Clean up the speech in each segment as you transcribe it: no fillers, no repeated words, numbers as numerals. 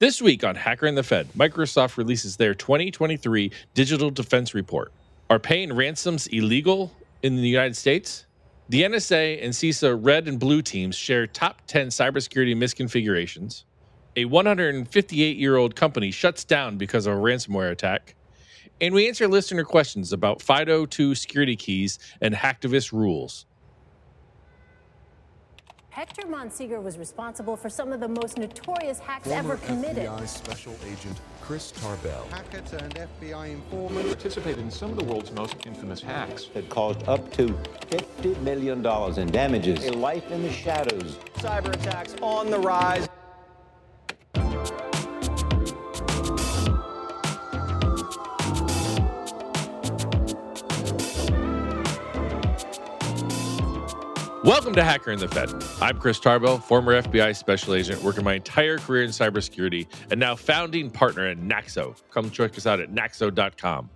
This week on Hacker and the Fed, Microsoft releases their 2023 Digital Defense Report. Are paying ransoms illegal in the United States? The NSA and CISA red and blue teams share top 10 cybersecurity misconfigurations. A 158-year-old company shuts down because of a ransomware attack. And we answer listener questions about FIDO2 security keys and hacktivist rules. Hector Monsegur was responsible for some of the most notorious hacks ever committed. FBI Special Agent Chris Tarbell. Hacker turned FBI informant. Participated in some of the world's most infamous hacks. It caused up to $50 million in damages. A life in the shadows. Cyber attacks on the rise. Welcome to Hacker and the Fed. I'm Chris Tarbell, former FBI special agent, working my entire career in cybersecurity, and now founding partner at Naxo. Come check us out at naxo.com.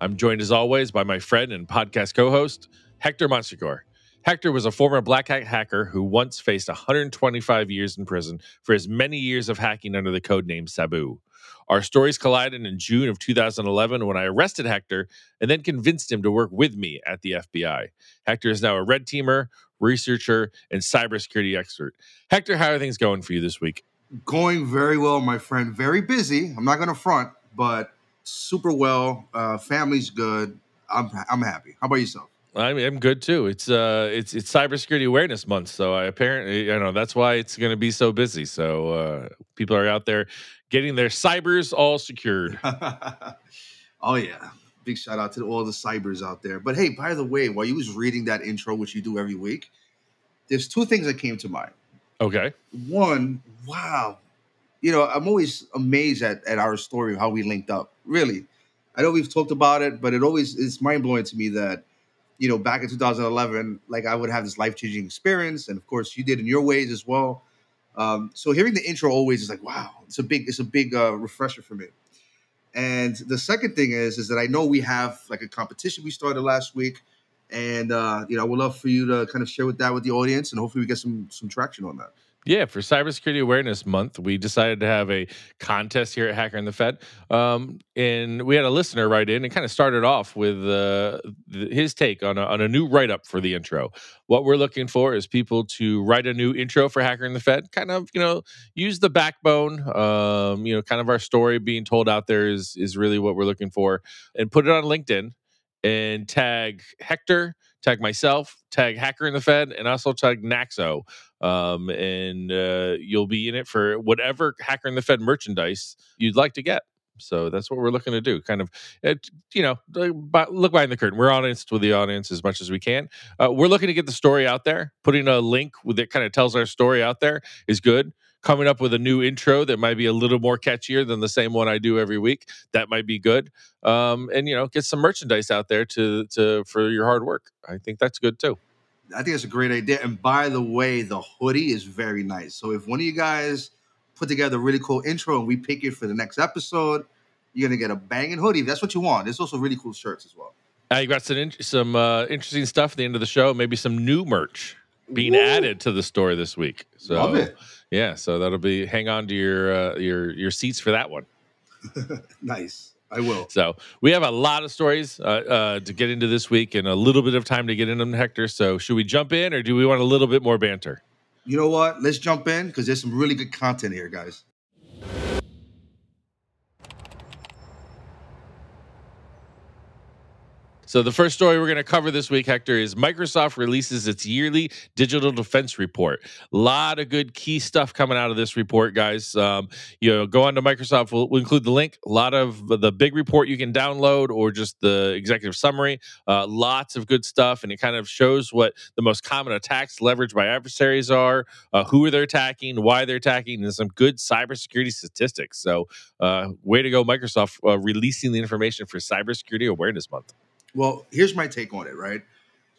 I'm joined, as always, by my friend and podcast co-host, Hector Monsegur. Hector was a former black hat hacker who once faced 125 years in prison for his many years of hacking under the codename Sabu. Our stories collided in June of 2011 when I arrested Hector and then convinced him to work with me at the FBI. Hector is now a red teamer, researcher, and cybersecurity expert. Hector, how are things going for you this week? Going very well, my friend. Very busy. I'm not going to front, but super well. Family's good. I'm happy. How about yourself? I'm good too. It's Cybersecurity Awareness Month, so I know that's why it's going to be so busy. So people are out there getting their cybers all secured. Oh yeah, big shout out to all the cybers out there. But hey, by the way, while you was reading that intro, which you do every week, there's two things that came to mind. Okay. One, wow, I'm always amazed at our story of how we linked up. Really, I know we've talked about it, but it's mind blowing to me that. Back in 2011, I would have this life-changing experience. And of course you did in your ways as well. So hearing the intro always is wow, it's a big refresher for me. And the second thing is that I know we have a competition we started last week. And, I would love for you to kind of share with the audience, and hopefully we get some traction on that. Yeah, for Cybersecurity Awareness Month, we decided to have a contest here at Hacker and the Fed, and we had a listener write in and kind of started off with his take on a new write-up for the intro. What we're looking for is people to write a new intro for Hacker and the Fed, kind of, use the backbone, kind of our story being told out there is really what we're looking for, and put it on LinkedIn and tag Hector, tag myself, tag Hacker and the Fed, and also tag Naxo. And you'll be in it for whatever Hacker and the Fed merchandise you'd like to get. So that's what we're looking to do. Kind of, look behind the curtain. We're honest with the audience as much as we can. We're looking to get the story out there. Putting a link that kind of tells our story out there is good. Coming up with a new intro that might be a little more catchier than the same one I do every week. That might be good. And get some merchandise out there for your hard work. I think that's good too. I think that's a great idea. And by the way, the hoodie is very nice. So if one of you guys put together a really cool intro and we pick it for the next episode, you're going to get a banging hoodie. If that's what you want. There's also really cool shirts as well. You got some interesting stuff at the end of the show. Maybe some new merch being added to the store this week. So, love it. Yeah, so that'll be. Hang on to your seats for that one. Nice, I will. So we have a lot of stories to get into this week, and a little bit of time to get into them, Hector. So should we jump in, or do we want a little bit more banter? You know what? Let's jump in because there's some really good content here, guys. So the first story we're going to cover this week, Hector, is Microsoft releases its yearly Digital Defense Report. A lot of good key stuff coming out of this report, guys. Go on to Microsoft. We'll include the link. A lot of the big report you can download, or just the executive summary. Lots of good stuff, and it kind of shows what the most common attacks leveraged by adversaries are, who they're attacking, why they're attacking, and some good cybersecurity statistics. So way to go, Microsoft, releasing the information for Cybersecurity Awareness Month. Well, here's my take on it, right?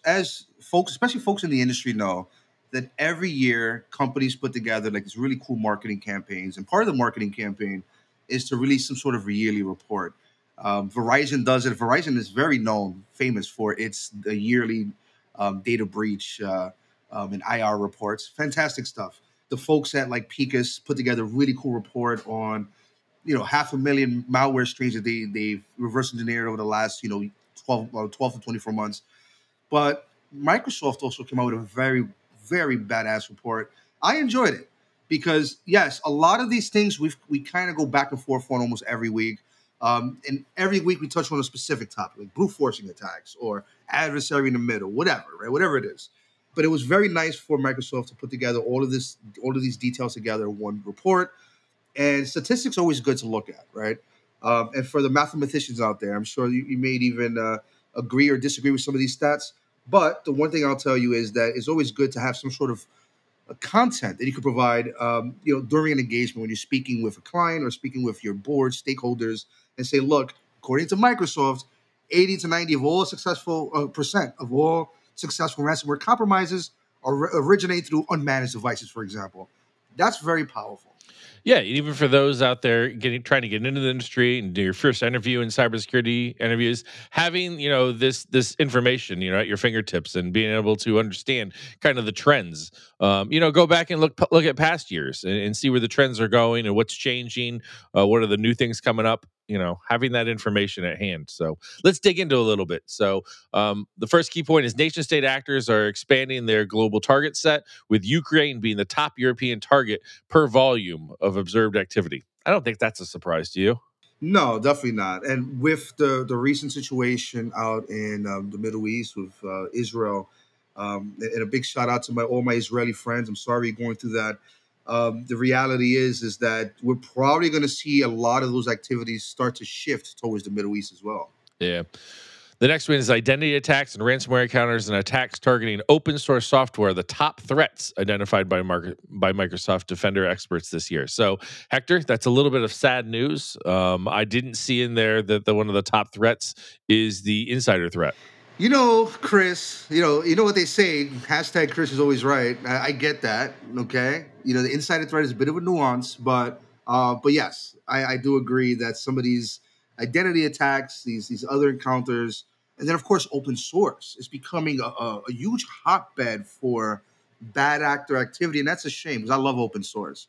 As folks, especially folks in the industry, know that every year companies put together these really cool marketing campaigns. And part of the marketing campaign is to release some sort of a yearly report. Verizon does it. Verizon is very famous for its yearly data breach and IR reports. Fantastic stuff. the folks at like PECUS put together a really cool report on, you know, 500,000 malware streams that they've reverse engineered over the last, 12 to 24 months. But Microsoft also came out with a very, very badass report. I enjoyed it because, yes, a lot of these things we kind of go back and forth on almost every week. And every week we touch on a specific topic, like brute forcing attacks or adversary in the middle, whatever, right? Whatever it is. But it was very nice for Microsoft to put together all of these details together in one report. And statistics are always good to look at, right? And for the mathematicians out there, I'm sure you may even agree or disagree with some of these stats. But the one thing I'll tell you is that it's always good to have some sort of content that you could provide, during an engagement when you're speaking with a client or speaking with your board stakeholders, and say, look, according to Microsoft, 80 to 90% of all successful ransomware compromises originate through unmanaged devices, for example. That's very powerful. Yeah, even for those out there trying to get into the industry and do your first interview in cybersecurity interviews, having this information at your fingertips and being able to understand kind of the trends. Go back and look at past years and see where the trends are going and what's changing. What are the new things coming up? Having that information at hand. So let's dig into a little bit. So the first key point is nation state actors are expanding their global target set, with Ukraine being the top European target per volume of observed activity. I don't think that's a surprise to you. No, definitely not. And with the recent situation out in the Middle East with Israel, and a big shout out to all my Israeli friends. I'm sorry you're going through that. The reality is that we're probably going to see a lot of those activities start to shift towards the Middle East as well. Yeah. The next one is identity attacks and ransomware encounters and attacks targeting open source software, the top threats identified by Microsoft Defender experts this year. So, Hector, that's a little bit of sad news. I didn't see in there that one of the top threats is the insider threat. Chris, you know what they say, hashtag Chris is always right. I get that, okay? The insider threat is a bit of a nuance, but yes, I do agree that some of these identity attacks, these other encounters, and then, of course, open source is becoming a huge hotbed for bad actor activity, and that's a shame because I love open source.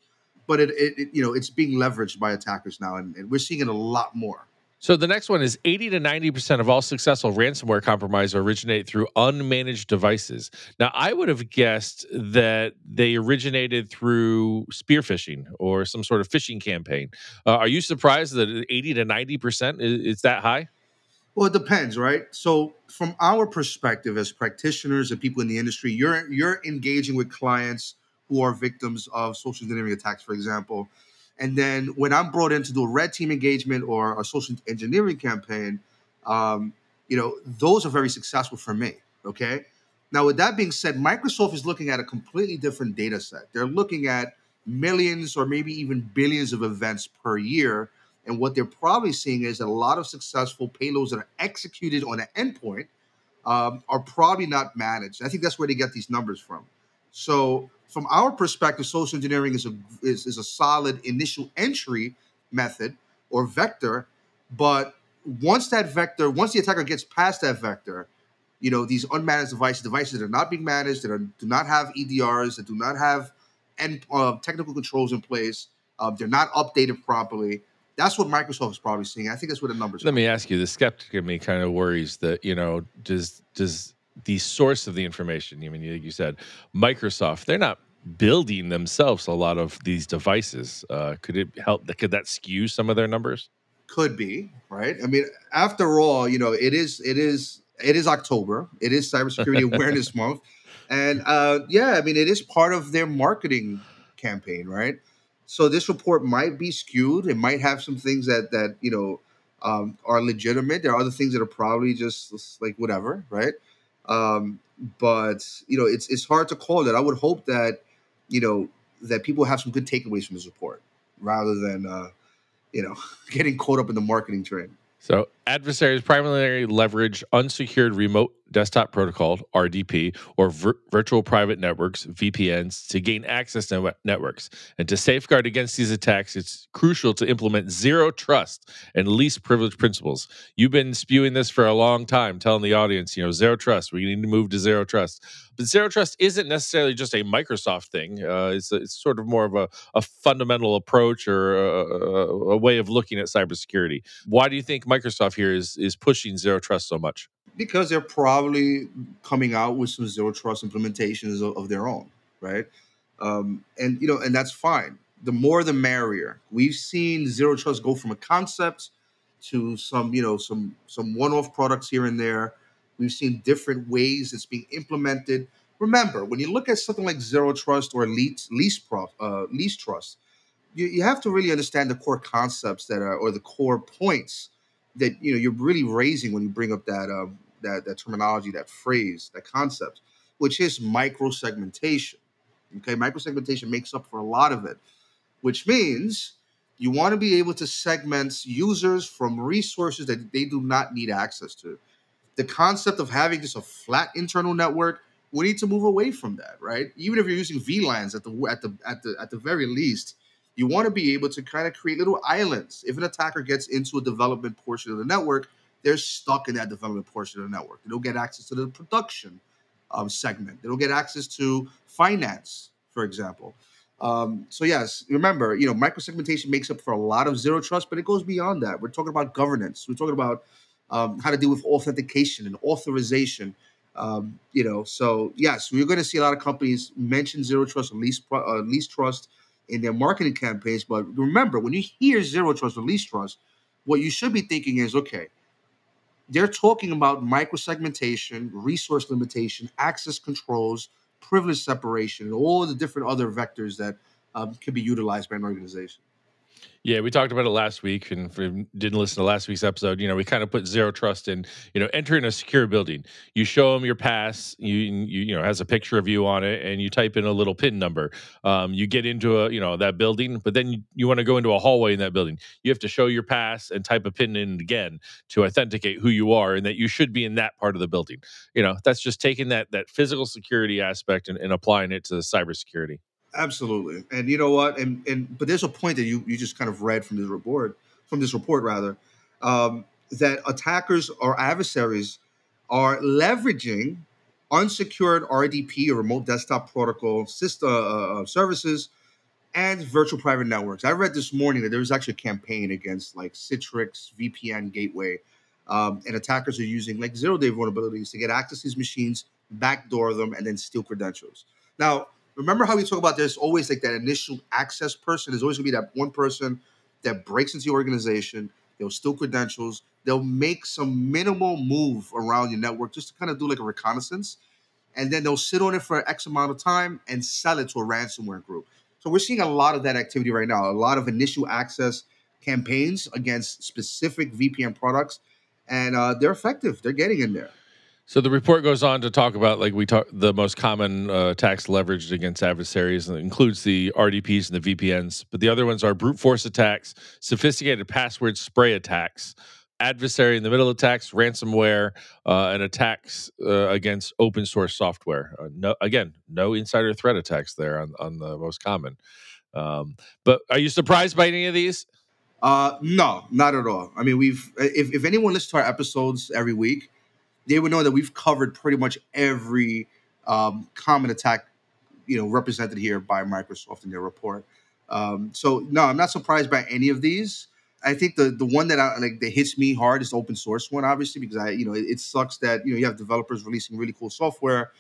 But it's being leveraged by attackers now, and we're seeing it a lot more. So the next one is 80 to 90% of all successful ransomware compromises originate through unmanaged devices. Now, I would have guessed that they originated through spear phishing or some sort of phishing campaign. Are you surprised that 80 to 90% is that high? Well, it depends, right? So from our perspective as practitioners and people in the industry, you're engaging with clients who are victims of social engineering attacks, for example. And then when I'm brought in to do a red team engagement or a social engineering campaign, those are very successful for me, okay? Now, with that being said, Microsoft is looking at a completely different data set. They're looking at millions or maybe even billions of events per year. And what they're probably seeing is that a lot of successful payloads that are executed on an endpoint are probably not managed. I think that's where they get these numbers from. So from our perspective, social engineering is a solid initial entry method or vector, but once the attacker gets past that vector, these unmanaged devices that are not being managed, do not have EDRs, that do not have technical controls in place, they're not updated properly. That's what Microsoft is probably seeing. I think that's what the numbers are. Let me ask you, the skeptic in me kind of worries that, does the source of the information, you said Microsoft, they're not building themselves a lot of these devices. Could that skew some of their numbers? Could be, right? After all, it is October. It is Cybersecurity Awareness Month. And it is part of their marketing campaign, right? So this report might be skewed. It might have some things that are legitimate. There are other things that are probably just like whatever, right? But it's hard to call that. I would hope that people have some good takeaways from this report rather than, getting caught up in the marketing trend. So adversaries primarily leverage unsecured remote desktop protocol, RDP, or virtual private networks, VPNs, to gain access to networks. And to safeguard against these attacks, it's crucial to implement zero trust and least privilege principles. You've been spewing this for a long time, telling the audience, you know, zero trust. We need to move to zero trust. But zero trust isn't necessarily just a Microsoft thing. It's sort of more of a fundamental approach or a way of looking at cybersecurity. Why do you think Microsoft here is pushing zero trust so much? Because they're probably coming out with some zero trust implementations of their own, right? And that's fine. The more, the merrier. We've seen zero trust go from a concept to some one-off products here and there. We've seen different ways it's being implemented. Remember, when you look at something like zero trust or least trust, you have to really understand the core concepts or the core points that you're really raising when you bring up that terminology, that phrase, that concept, which is microsegmentation. Okay, microsegmentation makes up for a lot of it, which means you want to be able to segment users from resources that they do not need access to. The concept of having just a flat internal network, we need to move away from that, right? Even if you're using VLANs at the very least, you want to be able to kind of create little islands. If an attacker gets into a development portion of the network, they're stuck in that development portion of the network. They don't get access to the production segment. They don't get access to finance, for example. So yes, remember, microsegmentation makes up for a lot of zero trust, but it goes beyond that. We're talking about governance. We're talking about how to deal with authentication and authorization. So yes, we're going to see a lot of companies mention zero trust or least trust in their marketing campaigns. But remember, when you hear zero trust or least trust, what you should be thinking is, okay, they're talking about microsegmentation, resource limitation, access controls, privilege separation, and all the different other vectors that can be utilized by an organization. Yeah, we talked about it last week, and if you didn't listen to last week's episode, we kind of put zero trust in, entering a secure building. You show them your pass, you has a picture of you on it, and you type in a little PIN number. You get into that building, but then you want to go into a hallway in that building. You have to show your pass and type a PIN in again to authenticate who you are and that you should be in that part of the building. That's just taking that physical security aspect and applying it to cybersecurity. Absolutely. And you know what? But there's a point that you just kind of read from this report, that attackers or adversaries are leveraging unsecured RDP or remote desktop protocol system services and virtual private networks. I read this morning that there was actually a campaign against like Citrix, VPN gateway, and attackers are using like zero-day vulnerabilities to get access to these machines, backdoor them, and then steal credentials. Now, remember how we talk about there's always like that initial access person. There's always going to be that one person that breaks into your organization. They'll steal credentials. They'll make some minimal move around your network just to kind of do like a reconnaissance. And then they'll sit on it for X amount of time and sell it to a ransomware group. So we're seeing a lot of that activity right now, a lot of initial access campaigns against specific VPN products. And they're effective. They're getting in there. So the report goes on to talk about, the most common attacks leveraged against adversaries, and it includes the RDPs and the VPNs. But the other ones are brute force attacks, sophisticated password spray attacks, adversary in the middle attacks, ransomware, and attacks against open source software. No insider threat attacks there on the most common. But are you surprised by any of these? No, not at all. I mean, if anyone listens to our episodes every week, they would know that we've covered pretty much every common attack, represented here by Microsoft in their report. So no, I'm not surprised by any of these. I think the one that hits me hard is the open source one, obviously, because it sucks that you have developers releasing really cool software,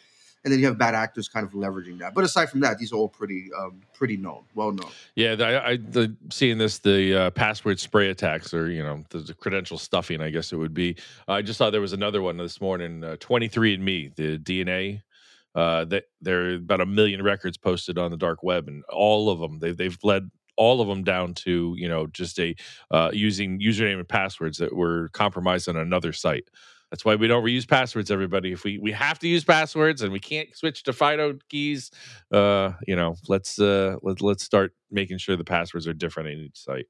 and then you have bad actors kind of leveraging that. But aside from that, these are all pretty known, well known. Yeah, the password spray attacks or, the credential stuffing, I guess it would be. I just saw there was another one this morning, 23andMe, the DNA. There are about 1 million records posted on the dark web, and all of them, they've led all of them down to, just using username and passwords that were compromised on another site. That's why we don't reuse passwords, everybody. If we have to use passwords and we can't switch to FIDO keys, let's start making sure the passwords are different in each site.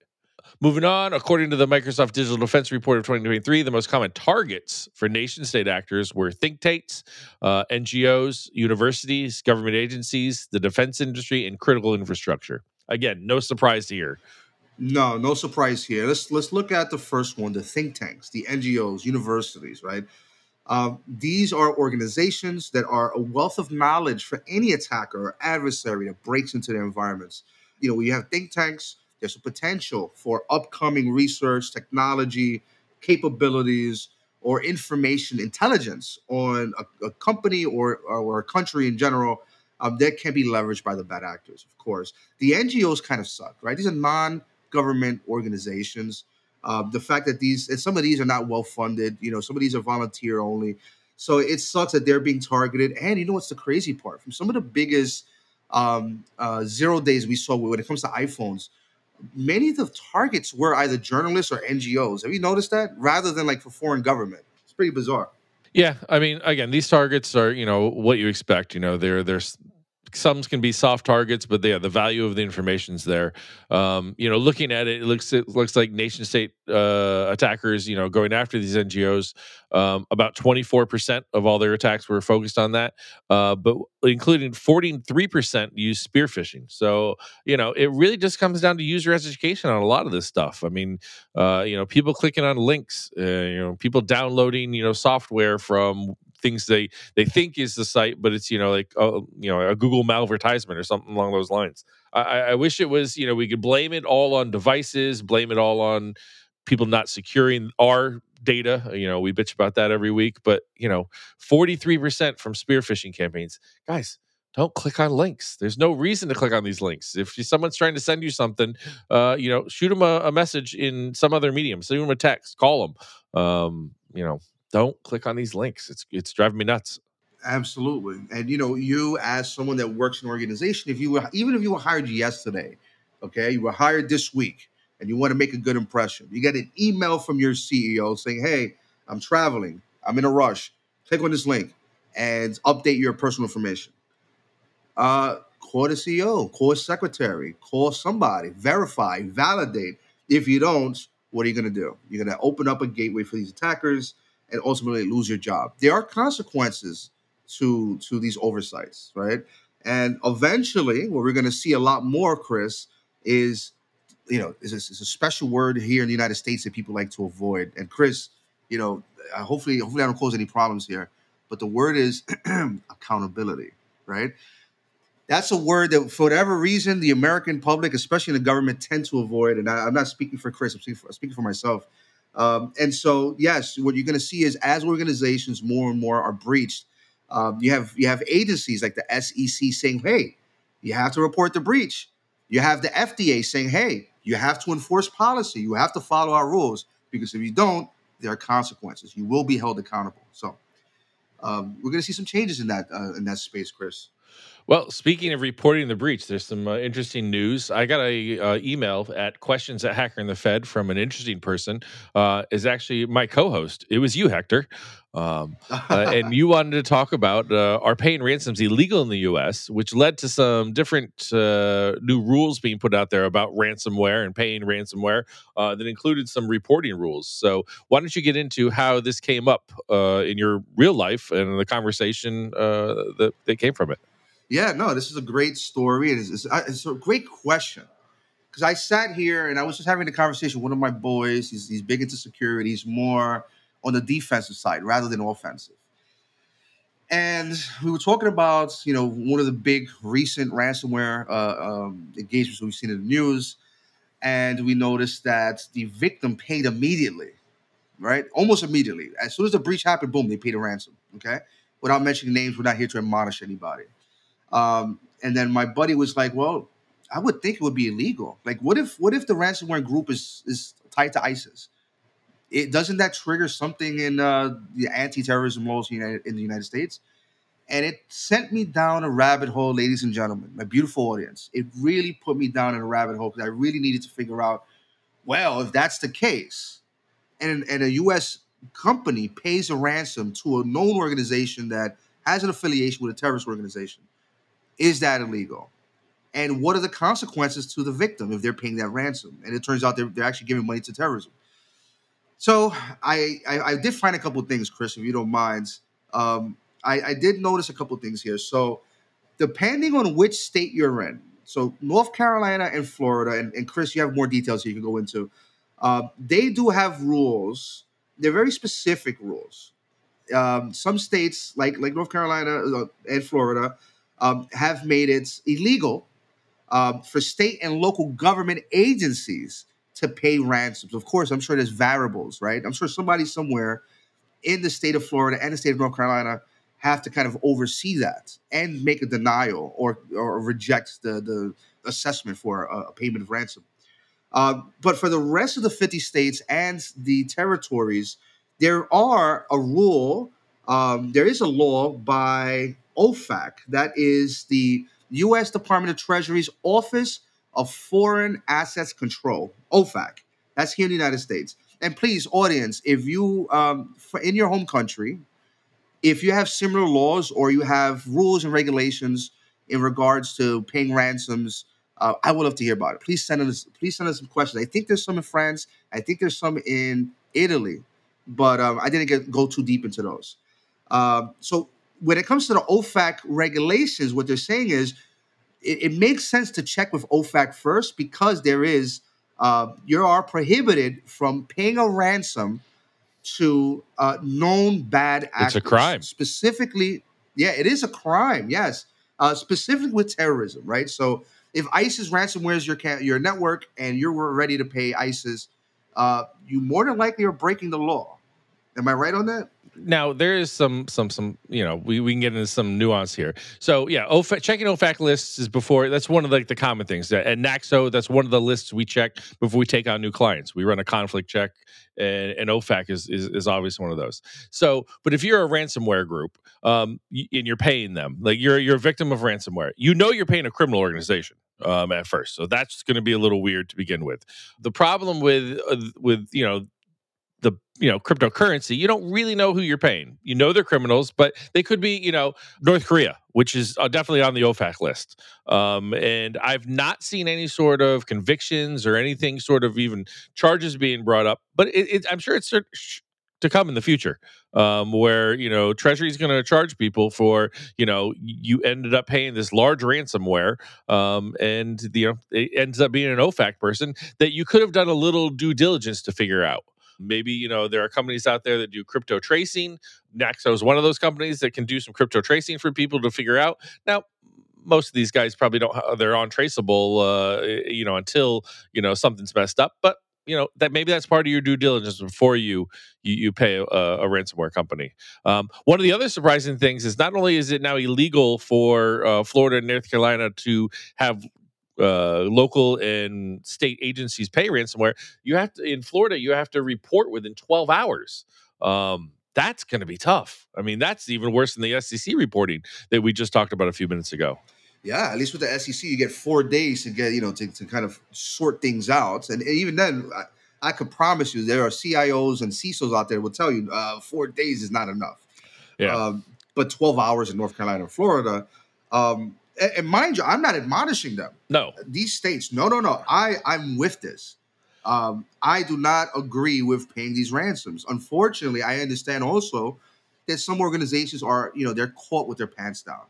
Moving on, according to the Microsoft Digital Defense Report of 2023, the most common targets for nation-state actors were think tanks, NGOs, universities, government agencies, the defense industry, and critical infrastructure. Again, no surprise here. No, no surprise here. Let's look at the first one, the think tanks, the NGOs, universities, right? These are organizations that are a wealth of knowledge for any attacker or adversary that breaks into their environments. You know, when you have think tanks, there's a potential for upcoming research, technology, capabilities, or information intelligence on a company or a country in general that can be leveraged by the bad actors, of course. The NGOs kind of suck, right? These are non-government organizations. The fact that these, and some of these are not well-funded, you know, some of these are volunteer only. So it sucks that they're being targeted. And you know what's the crazy part? From some of the biggest 0 days we saw when it comes to iPhones, many of the targets were either journalists or NGOs. Have you noticed that? Rather than like for foreign government. It's pretty bizarre. Yeah. I mean, again, these targets are, you know, what you expect. You know, there's some can be soft targets, but yeah, the value of the information's there. You know, looking at it, it looks like nation state attackers, you know, going after these NGOs. About 24% of all their attacks were focused on that, but including 43% use spear phishing. So, you know, it really just comes down to user education on a lot of this stuff. I mean, you know, people clicking on links, you know, people downloading, you know, software from things they think is the site, but it's, you know, like, you know, a Google malvertisement or something along those lines. I wish it was, you know, we could blame it all on devices, blame it all on people not securing our data. You know, we bitch about that every week, but, you know, 43% from spear phishing campaigns. Guys, don't click on links. There's no reason to click on these links. If someone's trying to send you something, you know, shoot them a message in some other medium, send them a text, call them, you know, don't click on these links. It's driving me nuts. Absolutely. And, you know, you as someone that works in an organization, even if you were hired yesterday, okay, you were hired this week and you want to make a good impression, you get an email from your CEO saying, hey, I'm traveling, I'm in a rush, click on this link and update your personal information. Call the CEO, call secretary, call somebody, verify, validate. If you don't, what are you going to do? You're going to open up a gateway for these attackers and ultimately lose your job. There are consequences to these oversights, right? And eventually, what we're going to see a lot more, Chris, is, you know, is a special word here in the United States that people like to avoid. And Chris, you know, hopefully I don't cause any problems here, but the word is accountability, right? That's a word that, for whatever reason, the American public, especially the government, tend to avoid. And I'm not speaking for Chris, I'm speaking for myself. And so, yes, what you're going to see is as organizations more and more are breached, you have agencies like the SEC saying, hey, you have to report the breach. You have the FDA saying, hey, you have to enforce policy. You have to follow our rules, because if you don't, there are consequences. You will be held accountable. So we're going to see some changes in that space, Chris. Well, speaking of reporting the breach, there's some interesting news. I got an email at questions@hackerandthefed from an interesting person. Is actually my co-host. It was you, Hector. And you wanted to talk about are paying ransoms illegal in the U.S., which led to some different new rules being put out there about ransomware and paying ransomware that included some reporting rules. So why don't you get into how this came up in your real life and the conversation that came from it? Yeah, no, this is a great story. It's a great question, because I sat here and I was just having a conversation with one of my boys. He's big into security. He's more on the defensive side rather than offensive. And we were talking about, you know, one of the big recent ransomware engagements we've seen in the news. And we noticed that the victim paid immediately, right? Almost immediately. As soon as the breach happened, boom, they paid a ransom, okay? Without mentioning names, we're not here to admonish anybody. And then my buddy was like, well, I would think it would be illegal. Like, what if the ransomware group is tied to ISIS? It doesn't that trigger something in the anti-terrorism laws in the United States? And it sent me down a rabbit hole, ladies and gentlemen, my beautiful audience. It really put me down in a rabbit hole, because I really needed to figure out, well, if that's the case, and a U.S. company pays a ransom to a known organization that has an affiliation with a terrorist organization, is that illegal? And what are the consequences to the victim if they're paying that ransom? And it turns out they're actually giving money to terrorism. So I did find a couple of things, Chris, if you don't mind. I did notice a couple of things here. So depending on which state you're in, so North Carolina and Florida, and Chris, you have more details here you can go into. They do have rules. They're very specific rules. Some states, like North Carolina and Florida, have made it illegal for state and local government agencies to pay ransoms. Of course, I'm sure there's variables, right? I'm sure somebody somewhere in the state of Florida and the state of North Carolina have to kind of oversee that and make a denial or reject the assessment for a payment of ransom. But for the rest of the 50 states and the territories, there is a law by OFAC, that is the U.S. Department of Treasury's Office of Foreign Assets Control, OFAC. That's here in the United States. And please, audience, if you, in your home country, if you have similar laws or you have rules and regulations in regards to paying ransoms, I would love to hear about it. Please send us some questions. I think there's some in France. I think there's some in Italy, but I didn't go too deep into those. So when it comes to the OFAC regulations, what they're saying is it makes sense to check with OFAC first because there is you are prohibited from paying a ransom to known bad actors. It's a crime. Specifically, yeah, it is a crime, yes. Specifically with terrorism, right? So if ISIS ransomwares your network and you're ready to pay ISIS, you more than likely are breaking the law. Am I right on that? Now there is some we can get into some nuance here. So yeah, OFAC, checking OFAC lists is before. That's one of the common things. At Naxo, that's one of the lists we check before we take on new clients. We run a conflict check, and OFAC is obviously one of those. So, but if you're a ransomware group, and you're paying them, like you're a victim of ransomware, you're paying a criminal organization. At first, so that's going to be a little weird to begin with. The problem with cryptocurrency, you don't really know who you're paying. You know they're criminals, but they could be, North Korea, which is definitely on the OFAC list. And I've not seen any sort of convictions or anything sort of even charges being brought up, but I'm sure it's to come in the future, where, Treasury is going to charge people for, you ended up paying this large ransomware, and it ends up being an OFAC person that you could have done a little due diligence to figure out. Maybe, there are companies out there that do crypto tracing. Naxo is one of those companies that can do some crypto tracing for people to figure out. Now, most of these guys probably they're untraceable, until, something's messed up. But, that maybe that's part of your due diligence before you pay a ransomware company. One of the other surprising things is not only is it now illegal for Florida and North Carolina to have local and state agencies pay ransomware, in Florida you have to report within 12 hours. That's going to be tough. I mean, that's even worse than the SEC reporting that we just talked about a few minutes ago. Yeah, at least with the SEC, you get 4 days to get to kind of sort things out, and even then, I could promise you there are CIOs and CISOs out there who will tell you 4 days is not enough. Yeah, but 12 hours in North Carolina and Florida. And mind you, I'm not admonishing them. No. These states, no. I'm with this. I do not agree with paying these ransoms. Unfortunately, I understand also that some organizations are, they're caught with their pants down.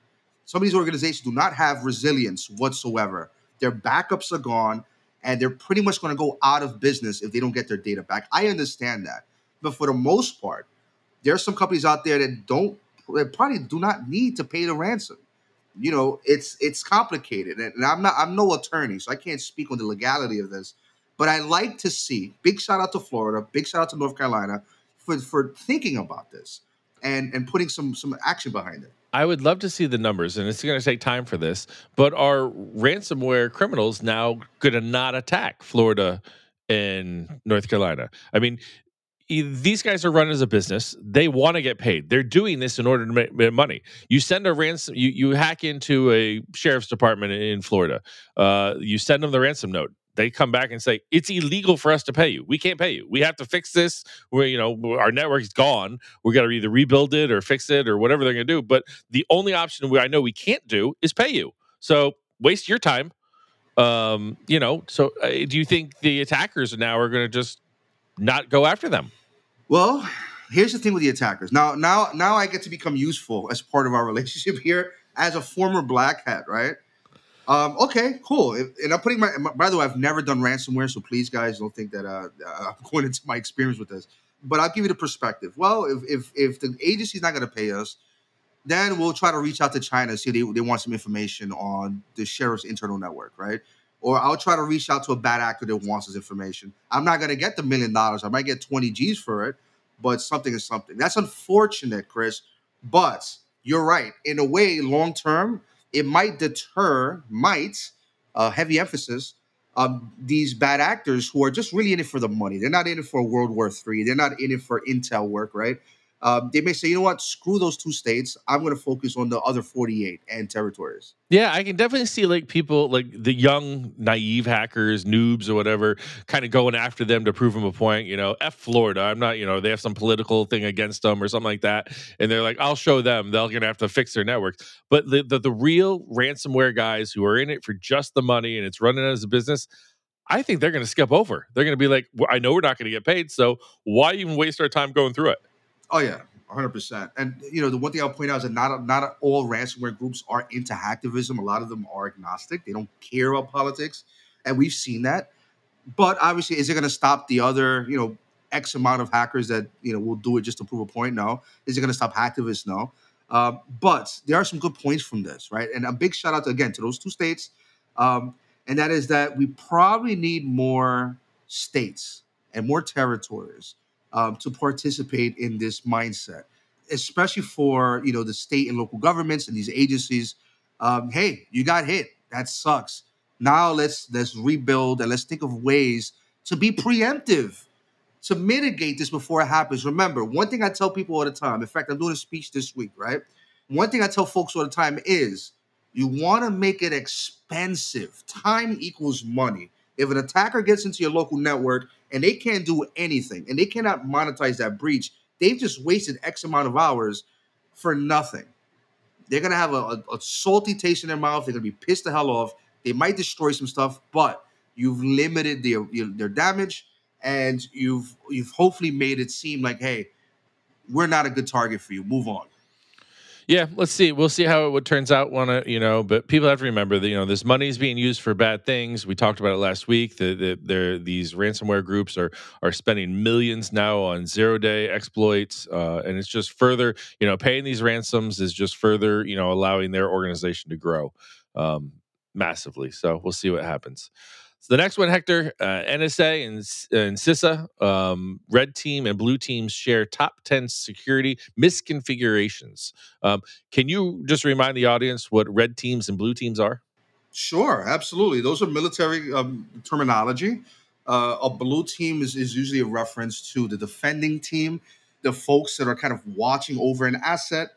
Some of these organizations do not have resilience whatsoever. Their backups are gone, and they're pretty much going to go out of business if they don't get their data back. I understand that. But for the most part, there are some companies out there that probably do not need to pay the ransom. It's complicated, and I'm no attorney, so I can't speak on the legality of this. But I like to see, big shout out to Florida, big shout out to North Carolina for thinking about this and putting some action behind it. I would love to see the numbers, and it's going to take time for this. But are ransomware criminals now going to not attack Florida and North Carolina? I mean, these guys are run as a business. They want to get paid. They're doing this in order to make money. You send a ransom. You hack into a sheriff's department in Florida. You send them the ransom note. They come back and say, it's illegal for us to pay you. We can't pay you. We have to fix this. We're, our network's gone. We're going to either rebuild it or fix it or whatever they're going to do. But the only option I know we can't do is pay you. So waste your time. You know, so do you think the attackers now are going to just not go after them? Well, here's the thing with the attackers. Now I get to become useful as part of our relationship here as a former black hat, right? Okay, cool. And I'm putting by the way, I've never done ransomware, so please, guys, don't think that I'm going into my experience with this. But I'll give you the perspective. Well, if the agency's not going to pay us, then we'll try to reach out to China, see if they want some information on the sheriff's internal network, right? Or I'll try to reach out to a bad actor that wants this information. I'm not going to get the $1 million. I might get 20 G's for it, but something is something. That's unfortunate, Chris. But you're right. In a way, long term, it might deter, heavy emphasis, these bad actors who are just really in it for the money. They're not in it for World War III. They're not in it for intel work, right? They may say, you know what, screw those two states. I'm going to focus on the other 48 and territories. Yeah, I can definitely see like people, like the young, naive hackers, noobs or whatever, kind of going after them to prove them a point. You know, F Florida. I'm not, you know, they have some political thing against them or something like that. And they're like, I'll show them. They're going to have to fix their networks. But the real ransomware guys who are in it for just the money and it's running as a business, I think they're going to skip over. They're going to be like, I know we're not going to get paid, so why even waste our time going through it? Oh, yeah, 100%. And, you know, the one thing I'll point out is that not all ransomware groups are into hacktivism. A lot of them are agnostic. They don't care about politics. And we've seen that. But obviously, is it going to stop the other, you know, X amount of hackers that, you know, will do it just to prove a point? No. Is it going to stop hacktivists? No. But there are some good points from this, right? And a big shout out, to those two states. And that is that we probably need more states and more territories to participate in this mindset, especially for, you know, the state and local governments and these agencies. Hey, you got hit. That sucks. Now let's rebuild and let's think of ways to be preemptive, to mitigate this before it happens. Remember, one thing I tell people all the time, in fact, I'm doing a speech this week, right? One thing I tell folks all the time is you want to make it expensive. Time equals money. If an attacker gets into your local network and they can't do anything and they cannot monetize that breach, they've just wasted X amount of hours for nothing. They're going to have a salty taste in their mouth. They're going to be pissed the hell off. They might destroy some stuff, but you've limited their damage and you've hopefully made it seem like, hey, we're not a good target for you. Move on. Yeah, let's see. We'll see how it turns out. But people have to remember that, you know, this money is being used for bad things. We talked about it last week. These ransomware groups are spending millions now on zero-day exploits, and it's just further, you know, paying these ransoms is just further, you know, allowing their organization to grow massively. So we'll see what happens. So the next one, Hector, NSA and CISA, red team and blue teams share top 10 security misconfigurations. Can you just remind the audience what red teams and blue teams are? Sure, absolutely. Those are military terminology. A blue team is usually a reference to the defending team, the folks that are kind of watching over an asset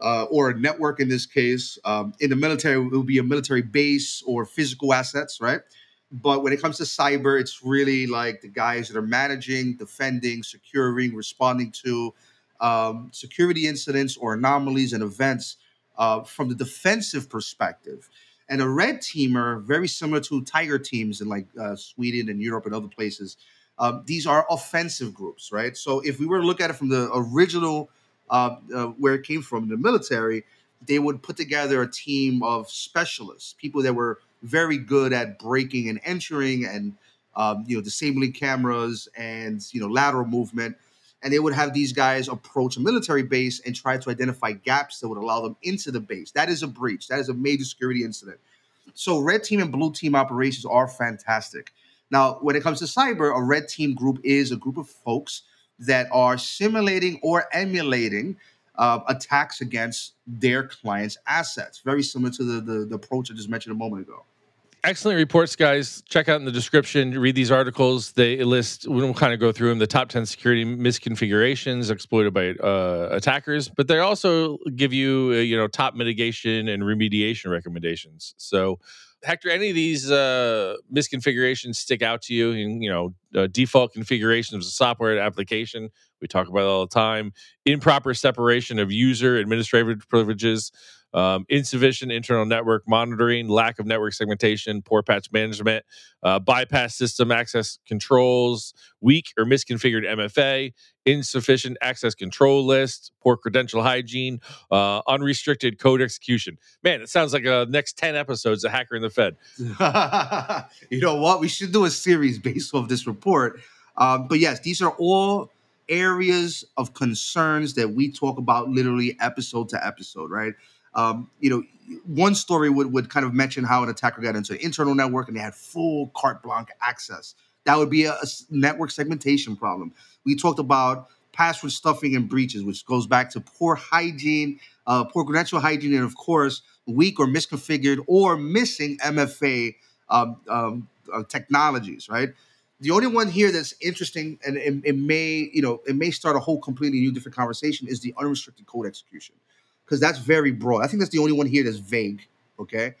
or a network in this case. In the military, it would be a military base or physical assets, right? But when it comes to cyber, it's really like the guys that are managing, defending, securing, responding to security incidents or anomalies and events from the defensive perspective. And a red teamer, very similar to tiger teams in like Sweden and Europe and other places, these are offensive groups, right? So if we were to look at it from the original, where it came from, the military, they would put together a team of specialists, people that were very good at breaking and entering and, you know, disabling cameras and, you know, lateral movement. And they would have these guys approach a military base and try to identify gaps that would allow them into the base. That is a breach. That is a major security incident. So red team and blue team operations are fantastic. Now, when it comes to cyber, a red team group is a group of folks that are simulating or emulating attacks against their clients' assets. Very similar to the approach I just mentioned a moment ago. Excellent reports, guys. Check out in the description. Read these articles. They list, we'll kind of go through them, the top 10 security misconfigurations exploited by attackers, but they also give you, you know, top mitigation and remediation recommendations. So Hector, any of these misconfigurations stick out to you? And, you know, default configuration of the software application. We talk about it all the time. Improper separation of user administrative privileges. Insufficient internal network monitoring, lack of network segmentation, poor patch management, bypass system access controls, weak or misconfigured MFA, insufficient access control list, poor credential hygiene, unrestricted code execution. Man, it sounds like the next 10 episodes of Hacker and the Fed. You know what? We should do a series based off this report. But yes, these are all areas of concerns that we talk about literally episode to episode, right? You know, one story would kind of mention how an attacker got into an internal network and they had full carte blanche access. That would be a network segmentation problem. We talked about password stuffing and breaches, which goes back to poor hygiene, poor credential hygiene, and of course, weak or misconfigured or missing MFA technologies, right? The only one here that's interesting, and it may start a whole completely new different conversation, is the unrestricted code execution. Because that's very broad. I think that's the only one here that's vague, okay?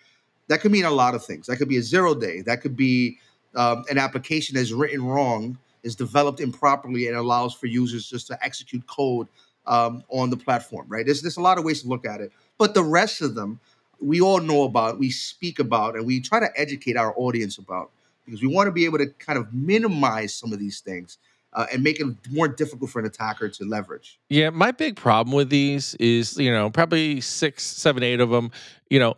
That could mean a lot of things. That could be a zero-day. That could be an application that's written wrong, is developed improperly, and allows for users just to execute code on the platform, right? There's a lot of ways to look at it. But the rest of them, we all know about, we speak about, and we try to educate our audience about, because we want to be able to kind of minimize some of these things. And make it more difficult for an attacker to leverage. Yeah, my big problem with these is, you know, probably 6, 7, 8 of them. You know,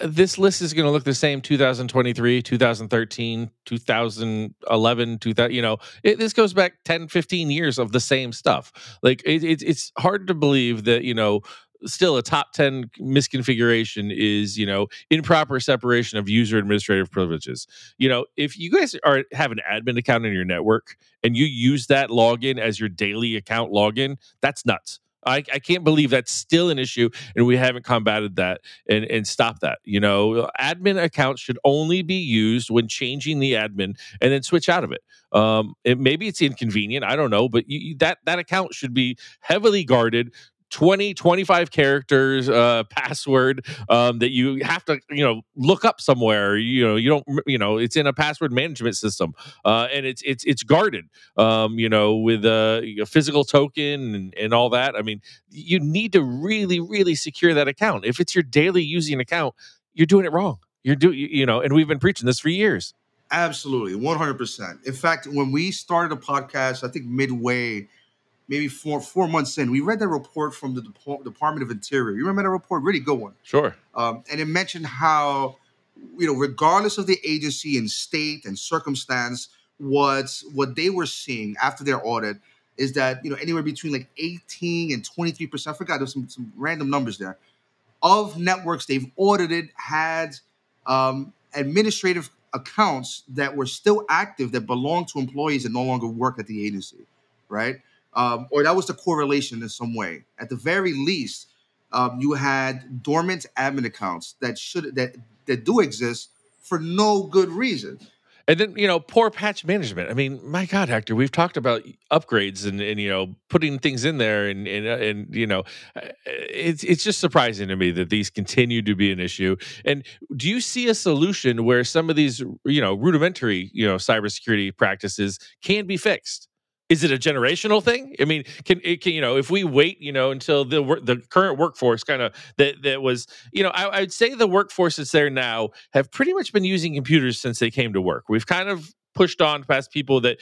this list is going to look the same 2023, 2013, 2011, 2000. You know, this goes back 10, 15 years of the same stuff. Like, it's hard to believe that, you know, still a top 10 misconfiguration is, you know, improper separation of user administrative privileges. You know, if you guys have an admin account in your network and you use that login as your daily account login, that's nuts. I can't believe that's still an issue and we haven't combated that and stopped that. You know, admin accounts should only be used when changing the admin and then switch out of it. Maybe it's inconvenient. I don't know, but that account should be heavily guarded. 20, 25 characters, password that you have to, you know, look up somewhere. You know, you don't, you know, it's in a password management system, and it's guarded, you know, with a physical token and all that. I mean, you need to really, really secure that account. If it's your daily using account, you're doing it wrong. You know, and we've been preaching this for years. Absolutely, 100%. In fact, when we started a podcast, I think midway, maybe four months in, we read that report from the Department of Interior. You remember that report? Really good one. Sure. And it mentioned how, you know, regardless of the agency and state and circumstance, what they were seeing after their audit is that, you know, anywhere between like 18 and 23%, I forgot, there's some random numbers there, of networks they've audited had administrative accounts that were still active that belonged to employees that no longer work at the agency, right? Or that was the correlation in some way. At the very least, you had dormant admin accounts that do exist for no good reason. And then, you know, poor patch management. I mean, my God, Hector, we've talked about upgrades and you know, putting things in there and you know, it's just surprising to me that these continue to be an issue. And do you see a solution where some of these, you know, rudimentary, you know, cybersecurity practices can be fixed? Is it a generational thing? I mean, can you know, if we wait, you know, until the current workforce kind of that was, you know, I would say the workforce that's there now have pretty much been using computers since they came to work. We've kind of pushed on past people that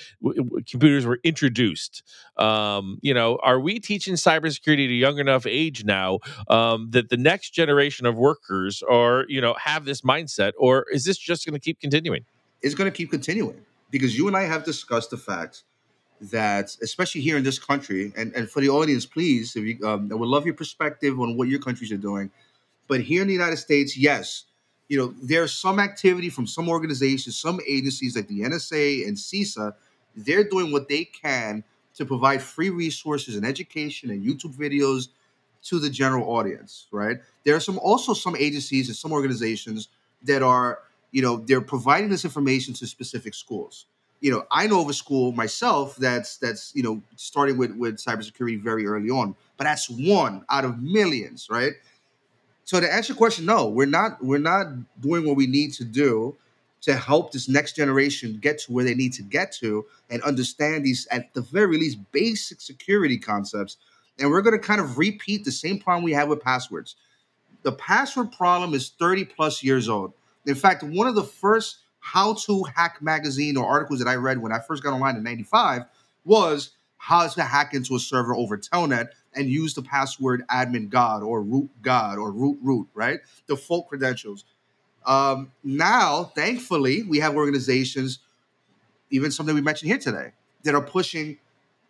computers were introduced. You know, are we teaching cybersecurity at a young enough age now that the next generation of workers are, you know, have this mindset, or is this just going to keep continuing? It's going to keep continuing because you and I have discussed the facts that, especially here in this country, and for the audience, please, if you, I would love your perspective on what your countries are doing. But here in the United States, yes, you know, there's some activity from some organizations, some agencies like the NSA and CISA. They're doing what they can to provide free resources and education and YouTube videos to the general audience, right? There are some agencies and some organizations that are, you know, they're providing this information to specific schools. You know, I know of a school myself that's you know, starting with cybersecurity very early on, but that's one out of millions, right? So to answer your question, no, we're not doing what we need to do to help this next generation get to where they need to get to and understand these, at the very least, basic security concepts. And we're going to kind of repeat the same problem we had with passwords. The password problem is 30 plus years old. In fact, one of the first How to Hack magazine or articles that I read when I first got online in 95 was how to hack into a server over Telnet and use the password admin god or root, right? Default credentials. Now, thankfully, we have organizations, even something we mentioned here today, that are pushing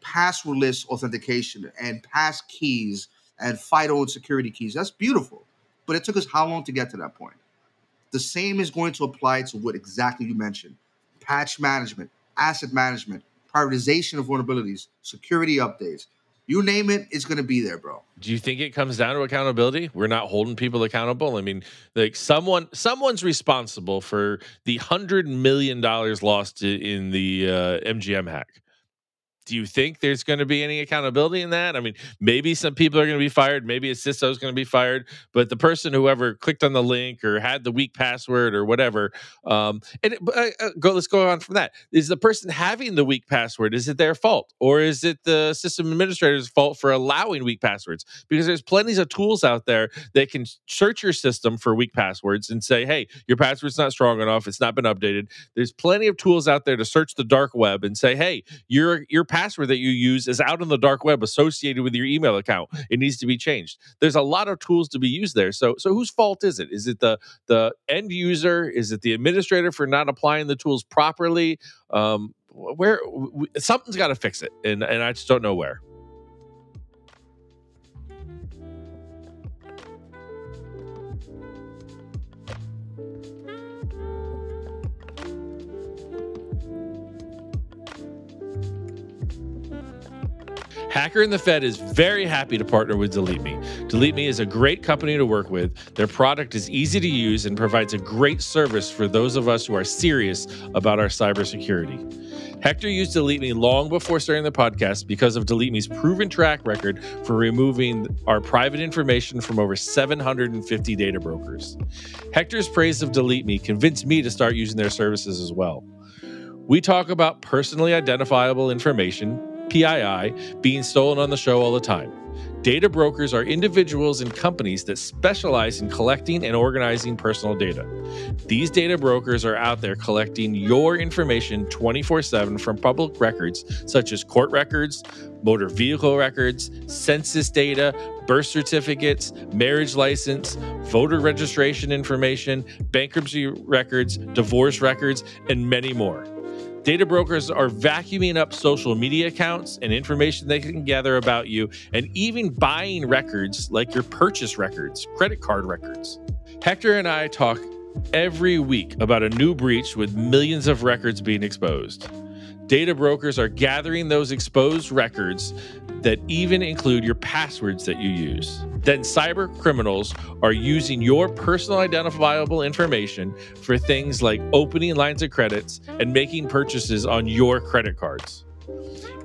passwordless authentication and pass keys and FIDO and security keys. That's beautiful. But it took us how long to get to that point? The same is going to apply to what exactly you mentioned. Patch management, asset management, prioritization of vulnerabilities, security updates. You name it, it's going to be there, bro. Do you think it comes down to accountability? We're not holding people accountable. I mean, like someone's responsible for the $100 million lost in the MGM hack. Do you think there's going to be any accountability in that? I mean, maybe some people are going to be fired. Maybe a CISO is going to be fired. But the person whoever clicked on the link or had the weak password or whatever, let's go on from that. Is the person having the weak password, is it their fault? Or is it the system administrator's fault for allowing weak passwords? Because there's plenty of tools out there that can search your system for weak passwords and say, hey, your password's not strong enough. It's not been updated. There's plenty of tools out there to search the dark web and say, hey, your password that you use is out on the dark web associated with your email account. It needs to be changed. There's a lot of tools to be used there. So whose fault is it? Is it the end user? Is it the administrator for not applying the tools properly? Something's got to fix it, and I just don't know where. Hacker and the Fed is very happy to partner with DeleteMe. DeleteMe is a great company to work with. Their product is easy to use and provides a great service for those of us who are serious about our cybersecurity. Hector used DeleteMe long before starting the podcast because of DeleteMe's proven track record for removing our private information from over 750 data brokers. Hector's praise of DeleteMe convinced me to start using their services as well. We talk about personally identifiable information, PII, being stolen on the show all the time. Data brokers are individuals and companies that specialize in collecting and organizing personal data. These data brokers are out there collecting your information 24/7 from public records such as court records, motor vehicle records, census data, birth certificates, marriage license, voter registration information, bankruptcy records, divorce records, and many more. Data brokers are vacuuming up social media accounts and information they can gather about you, and even buying records like your purchase records, credit card records. Hector and I talk every week about a new breach with millions of records being exposed. Data brokers are gathering those exposed records that even include your passwords that you use. Then cyber criminals are using your personal identifiable information for things like opening lines of credits and making purchases on your credit cards.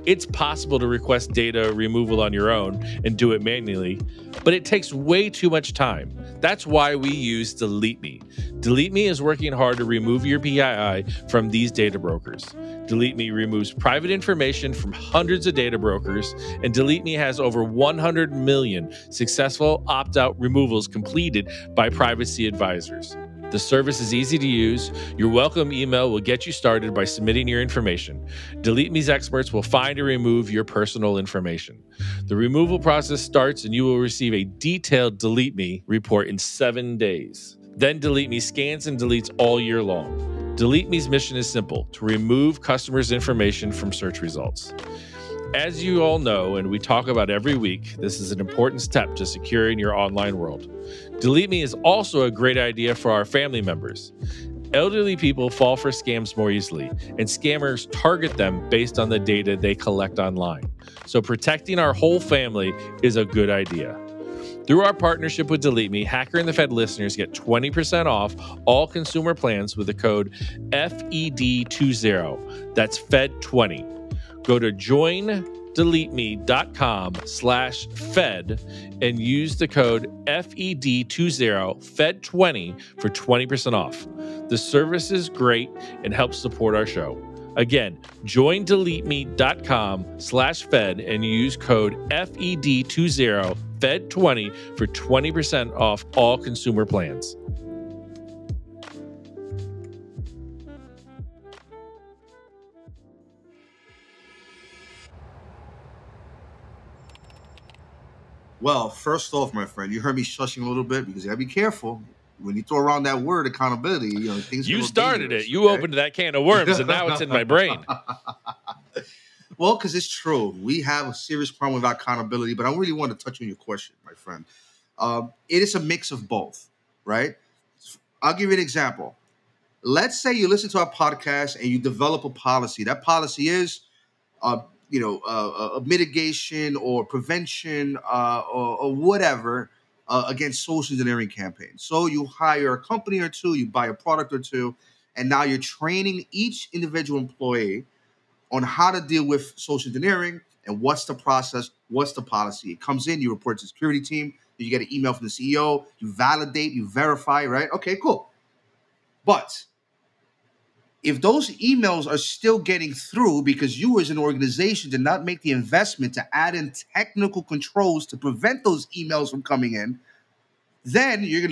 It's possible to request data removal on your own and do it manually, but it takes way too much time. That's why we use DeleteMe. DeleteMe is working hard to remove your PII from these data brokers. DeleteMe removes private information from hundreds of data brokers, and DeleteMe has over 100 million successful opt-out removals completed by privacy advisors. The service is easy to use. Your welcome email will get you started by submitting your information. DeleteMe's experts will find and remove your personal information. The removal process starts and you will receive a detailed DeleteMe report in 7 days. Then DeleteMe scans and deletes all year long. DeleteMe's mission is simple: to remove customers' information from search results. As you all know, and we talk about every week, this is an important step to securing your online world. DeleteMe is also a great idea for our family members. Elderly people fall for scams more easily, and scammers target them based on the data they collect online. So protecting our whole family is a good idea. Through our partnership with DeleteMe, Hacker and the Fed listeners get 20% off all consumer plans with the code FED20. That's FED20. Go to join DeleteMe.com/Fed and use the code FED20 for 20% off. The service is great and helps support our show. Again, join DeleteMe.com/Fed and use code FED20 for 20% off all consumer plans. Well, first off, my friend, you heard me shushing a little bit because you got to be careful. When you throw around that word accountability, you know, things. You started it. You opened that can of worms, and now it's in my brain. Well, because it's true. We have a serious problem with accountability, but I really want to touch on your question, my friend. It is a mix of both, right? I'll give you an example. Let's say you listen to our podcast and you develop a policy. That policy is, a mitigation or prevention or whatever against social engineering campaigns. So you hire a company or two, you buy a product or two, and now you're training each individual employee on how to deal with social engineering and what's the process, what's the policy. It comes in, you report to the security team, you get an email from the CEO, you validate, you verify, right? Okay, cool. But if those emails are still getting through because you as an organization did not make the investment to add in technical controls to prevent those emails from coming in, then you're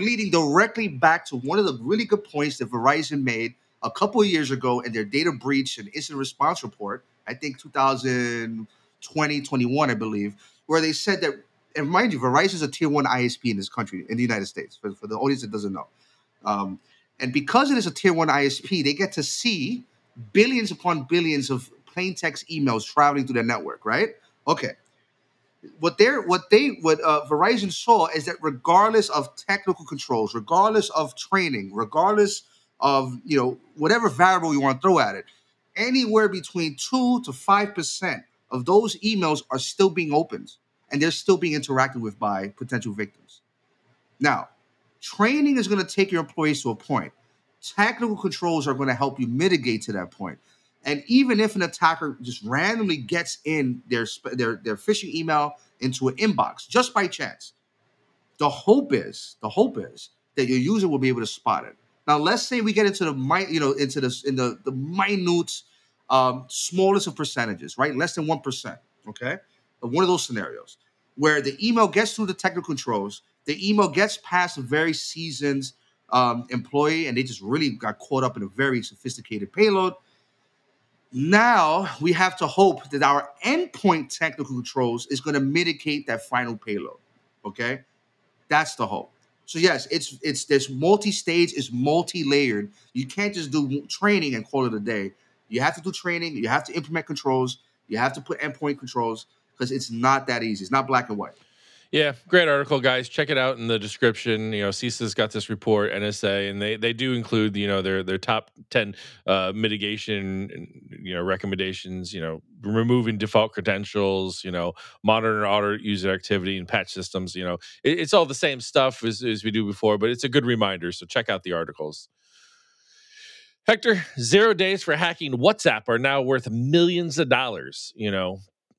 leading directly back to one of the really good points that Verizon made a couple of years ago in their data breach and incident response report, I think 2020, 21, I believe, where they said that, and mind you, Verizon is a tier one ISP in this country, in the United States, for the audience that doesn't know. And because it is a tier one ISP, they get to see billions upon billions of plain text emails traveling through their network, right? Okay. What Verizon saw is that regardless of technical controls, regardless of training, regardless of, whatever variable you want to throw at it, anywhere between 2 to 5% of those emails are still being opened and they're still being interacted with by potential victims. Now, training is going to take your employees to a point. Technical controls are going to help you mitigate to that point. And even if an attacker just randomly gets in their phishing email into an inbox just by chance, the hope is that your user will be able to spot it. Now, let's say we get into the minute, smallest of percentages, right? Less than 1%. Okay, one of those scenarios where the email gets through the technical controls. The email gets past a very seasoned employee, and they just really got caught up in a very sophisticated payload. Now we have to hope that our endpoint technical controls is going to mitigate that final payload. Okay, that's the hope. So yes, it's this multi-stage, it's multi-layered. You can't just do training and call it a day. You have to do training. You have to implement controls. You have to put endpoint controls because it's not that easy. It's not black and white. Yeah, great article, guys. Check it out in the description. CISA's got this report, NSA, and they do include, their top 10 mitigation, recommendations, removing default credentials, monitor and audit user activity and patch systems. It's all the same stuff as we do before, but it's a good reminder. So check out the articles. Hector, 0 days for hacking WhatsApp are now worth millions of dollars,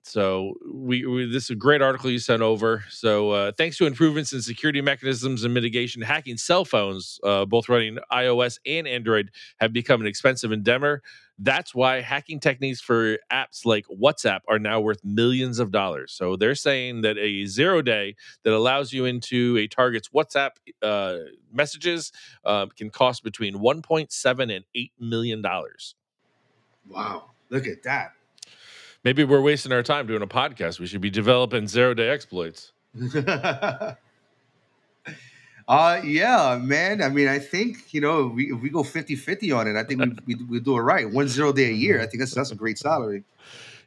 So this is a great article you sent over. So thanks to improvements in security mechanisms and mitigation, hacking cell phones, both running iOS and Android, have become an expensive endeavor. That's why hacking techniques for apps like WhatsApp are now worth millions of dollars. So they're saying that a 0 day that allows you into a target's WhatsApp messages can cost between $1.7 and $8 million. Wow, look at that. Maybe we're wasting our time doing a podcast. We should be developing 0 day exploits. Yeah, man. I mean, I think, if we go 50-50 on it, I think we do it right. 1 0 day a year. I think that's a great salary.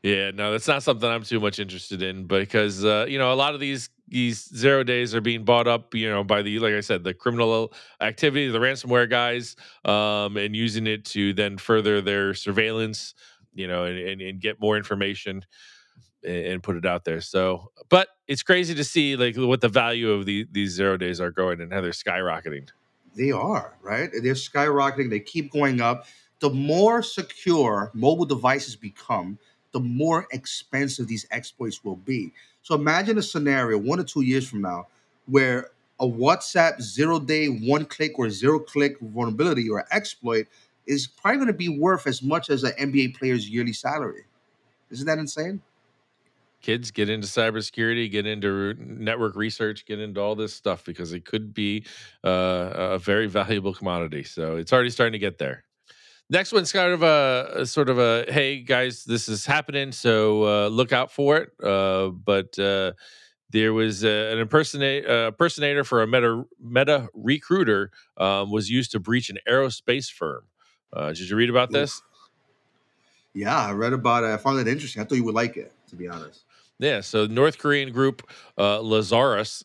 Yeah, no, that's not something I'm too much interested in because, a lot of these 0 days are being bought up, by like I said, the criminal activity, the ransomware guys, and using it to then further their surveillance, and get more information and put it out there. So, but it's crazy to see like what the value of these 0 days are going and how they're skyrocketing. They are, right? They're skyrocketing. They keep going up. The more secure mobile devices become, the more expensive these exploits will be. So imagine a scenario 1 or 2 years from now where a WhatsApp zero-day, one-click or zero-click vulnerability or exploit is probably going to be worth as much as an NBA player's yearly salary. Isn't that insane? Kids, get into cybersecurity, get into network research, get into all this stuff because it could be a very valuable commodity. So it's already starting to get there. Next one's kind of a hey guys, this is happening, so look out for it. But there was an impersonator for a Meta recruiter was used to breach an aerospace firm. Did you read about this? Yeah, I read about it. I found it interesting. I thought you would like it, to be honest. Yeah, so North Korean group Lazarus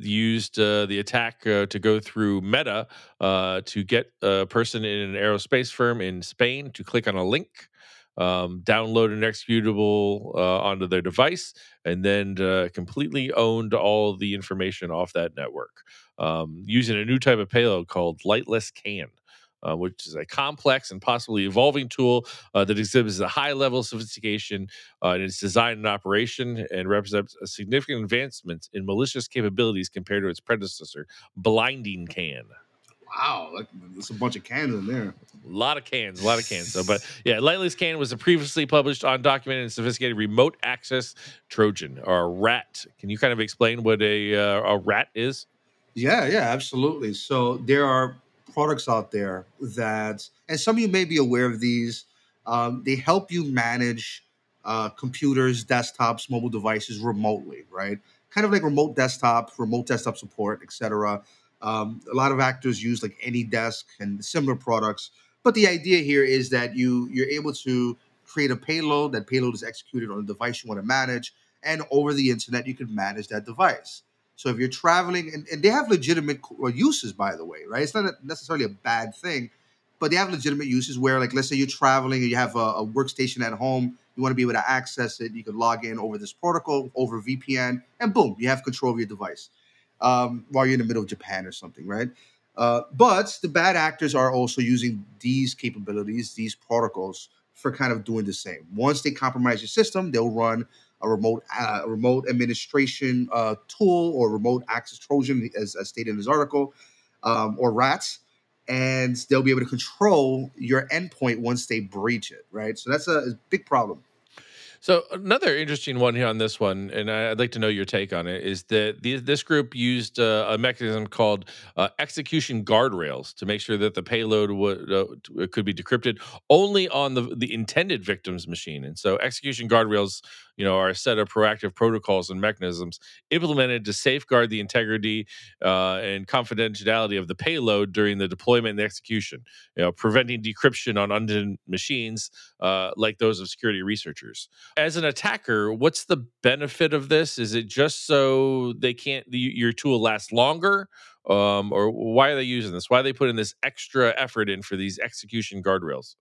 used the attack to go through Meta to get a person in an aerospace firm in Spain to click on a link, download an executable onto their device, and then completely owned all the information off that network using a new type of payload called Lightless Can. Which is a complex and possibly evolving tool that exhibits a high level of sophistication in its design and operation and represents a significant advancement in malicious capabilities compared to its predecessor, Blinding Can. Wow, there's a bunch of cans in there. A lot of cans. So, but yeah, Lightless Can was a previously published, undocumented, and sophisticated remote access Trojan or a RAT. Can you kind of explain what a RAT is? Yeah, absolutely. So there are products out there that, and some of you may be aware of these, they help you manage computers, desktops, mobile devices remotely, right? Kind of like remote desktop support, etc. A lot of actors use like AnyDesk and similar products, but the idea here is that you're able to create a payload. That payload is executed on a device you want to manage, and over the internet you can manage that device. So if you're traveling, and they have legitimate uses, by the way, right? It's not necessarily a bad thing, but they have legitimate uses where, like, let's say you're traveling and you have a workstation at home, you want to be able to access it, you can log in over this protocol, over VPN, and boom, you have control of your device while you're in the middle of Japan or something, right? But the bad actors are also using these capabilities, these protocols, for kind of doing the same. Once they compromise your system, they'll run a remote administration tool or remote access Trojan, as stated in this article, or RATs, and they'll be able to control your endpoint once they breach it, right? So that's a big problem. So another interesting one here on this one, and I'd like to know your take on it, is that this group used a mechanism called execution guardrails to make sure that the payload could be decrypted only on the intended victim's machine. And so execution guardrails, are a set of proactive protocols and mechanisms implemented to safeguard the integrity and confidentiality of the payload during the deployment and the execution, preventing decryption on undetected machines like those of security researchers. As an attacker, what's the benefit of this? Is it just so they can't your tool lasts longer? Or why are they using this? Why are they putting this extra effort in for these execution guardrails?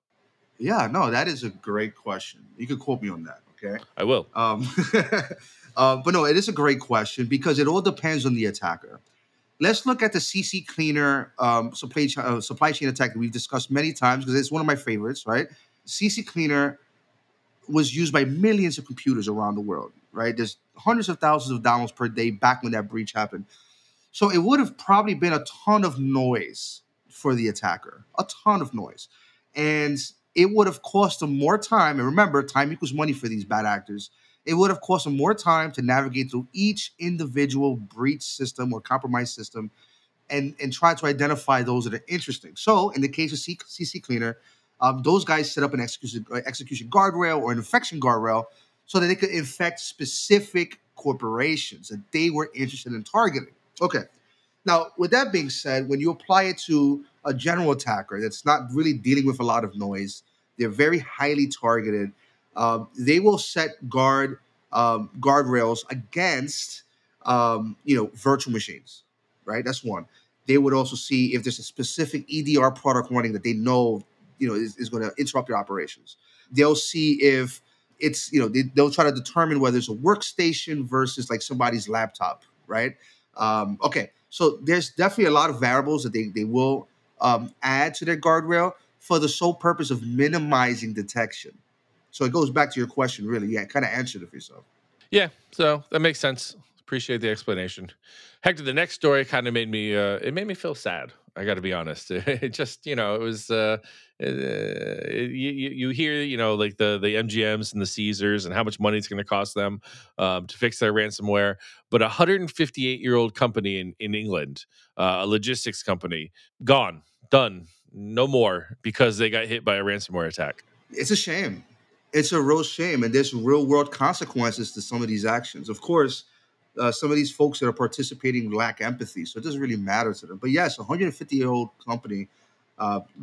Yeah, no, that is a great question. You could quote me on that. Okay, I will. But no, it is a great question because it all depends on the attacker. Let's look at the CC Cleaner supply chain attack that we've discussed many times because it's one of my favorites, right? CC Cleaner was used by millions of computers around the world, right? There's hundreds of thousands of downloads per day back when that breach happened. So it would have probably been a ton of noise for the attacker, a ton of noise. And it would have cost them more time. And remember, time equals money for these bad actors. It would have cost them more time to navigate through each individual breach system or compromised system and try to identify those that are interesting. So in the case of CC Cleaner, those guys set up an execution guardrail or an infection guardrail so that they could infect specific corporations that they were interested in targeting. Okay. Now, with that being said, when you apply it to a general attacker that's not really dealing with a lot of noise, they're very highly targeted. They will set guardrails against, virtual machines, right? That's one. They would also see if there's a specific EDR product running that they know, is going to interrupt your operations. They'll see if it's, they'll try to determine whether it's a workstation versus like somebody's laptop, right? Okay. So there's definitely a lot of variables that they will add to their guardrail for the sole purpose of minimizing detection. So it goes back to your question, really. Yeah, kind of answered it for yourself. Yeah, so that makes sense. Appreciate the explanation. Hector, the next story kind of made me, it made me feel sad. I got to be honest. It just, you know, it was, you hear, you know, like the MGMs and the Caesars and how much money it's going to cost them to fix their ransomware. But a 158-year-old company in England, a logistics company, gone, done, no more because they got hit by a ransomware attack. It's a shame. It's a real shame. And there's real-world consequences to some of these actions. Of course, some of these folks that are participating lack empathy, so it doesn't really matter to them. But yes, a 150-year-old company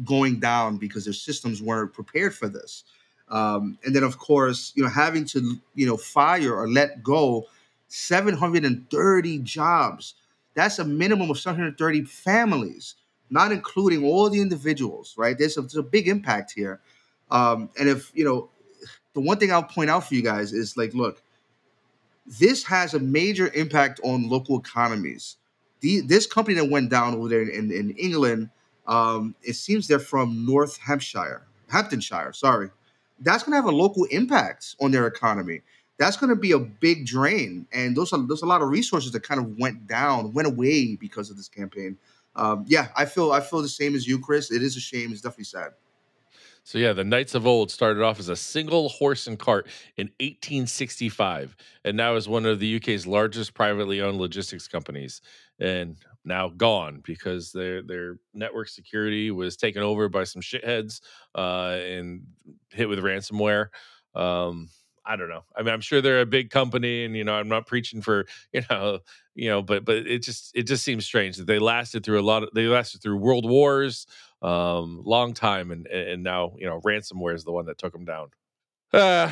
going down because their systems weren't prepared for this. And then, of course, you know, having to, you know, fire or let go 730 jobs. That's a minimum of 730 families, not including all the individuals, right? There's a big impact here. And if, you know, the one thing I'll point out for you guys is, like, look, this has a major impact on local economies. This company that went down over there in England, it seems they're from North Hamptonshire. Sorry, that's going to have a local impact on their economy. That's going to be a big drain, and there's a lot of resources that kind of went away because of this campaign. Yeah, I feel the same as you, Chris. It is a shame. It's definitely sad. So yeah, the Knights of Old started off as a single horse and cart in 1865, and now is one of the UK's largest privately owned logistics companies, and now gone because their network security was taken over by some shitheads and hit with ransomware. I don't know. I mean, I'm sure they're a big company, and, you know, I'm not preaching for, you know, but it just seems strange that they lasted through world wars, long time, and now, you know, ransomware is the one that took them down.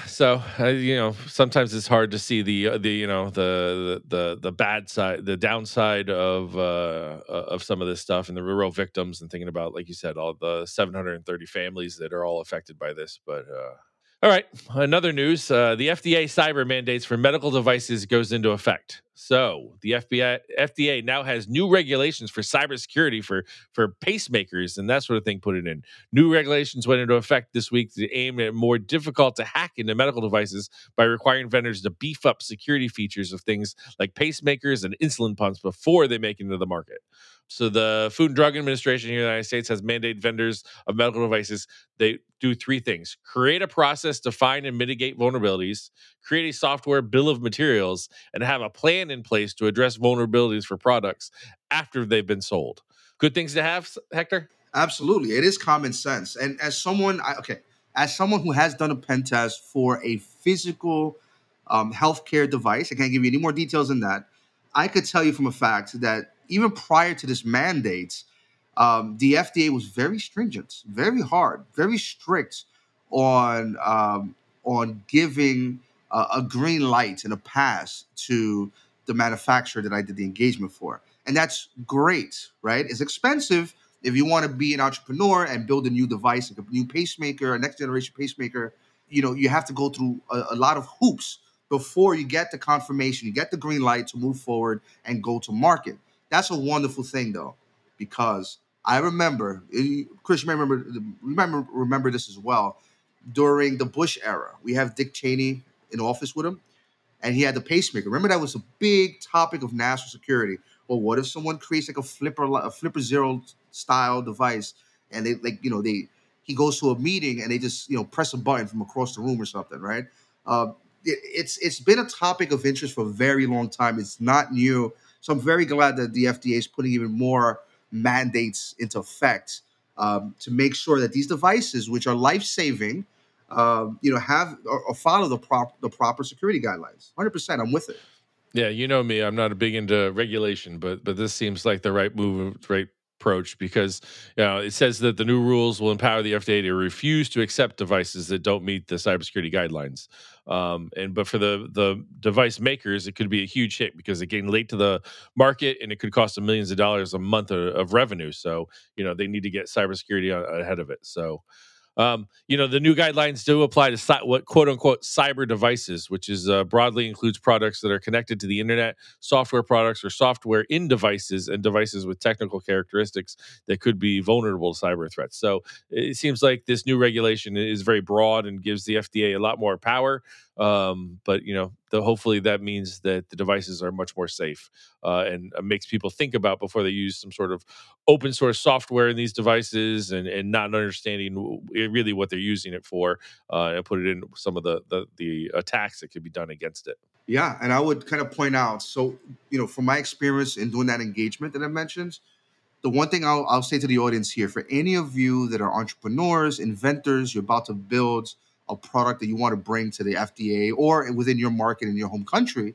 So you know, sometimes it's hard to see the you know, the bad side, the downside of some of this stuff and the real victims, and thinking about, like you said, all the 730 families that are all affected by this, but. All right, another news. The FDA cyber mandates for medical devices goes into effect. So the FDA now has new regulations for cybersecurity for pacemakers and that sort of thing put it in. New regulations went into effect this week to aim at more difficult to hack into medical devices by requiring vendors to beef up security features of things like pacemakers and insulin pumps before they make it into the market. So the Food and Drug Administration here in the United States has mandated vendors of medical devices. They do three things: create a process to find and mitigate vulnerabilities, create a software bill of materials, and have a plan in place to address vulnerabilities for products after they've been sold. Good things to have, Hector? Absolutely. It is common sense. And as someone who has done a pen test for a physical healthcare device, I can't give you any more details than that. I could tell you from a fact that even prior to this mandate, the FDA was very stringent, very hard, very strict on giving a green light and a pass to the manufacturer that I did the engagement for. And that's great, right? It's expensive. If you want to be an entrepreneur and build a new device, like a new pacemaker, a next generation pacemaker, you know, you have to go through a lot of hoops before you get the confirmation, you get the green light to move forward and go to market. That's a wonderful thing, though, because I remember, Chris, you may remember this as well. During the Bush era, we have Dick Cheney in office with him, and he had the pacemaker. Remember, that was a big topic of national security. Well, what if someone creates like a flipper zero style device, and they, like, you know, he goes to a meeting and they just, you know, press a button from across the room or something, right? It's been a topic of interest for a very long time. It's not new. So I'm very glad that the FDA is putting even more mandates into effect to make sure that these devices, which are life-saving, you know, have or follow the proper security guidelines. 100%, I'm with it. Yeah, you know me. I'm not big into regulation, but this seems like the right move, right approach, because, you know, it says that the new rules will empower the FDA to refuse to accept devices that don't meet the cybersecurity guidelines. But for the device makers, it could be a huge hit because they're getting late to the market, and it could cost them millions of dollars a month of revenue. So, you know, they need to get cybersecurity ahead of it. So You know, the new guidelines do apply to what quote unquote cyber devices, which is broadly includes products that are connected to the internet, software products or software in devices, and devices with technical characteristics that could be vulnerable to cyber threats. So it seems like this new regulation is very broad and gives the FDA a lot more power. But, you know, hopefully that means that the devices are much more safe and makes people think about before they use some sort of open source software in these devices and not understanding really what they're using it for and put it in some of the attacks that could be done against it. Yeah. And I would kind of point out, so, you know, from my experience in doing that engagement that I mentioned, the one thing I'll say to the audience here, for any of you that are entrepreneurs, inventors, you're about to build a product that you want to bring to the FDA or within your market in your home country,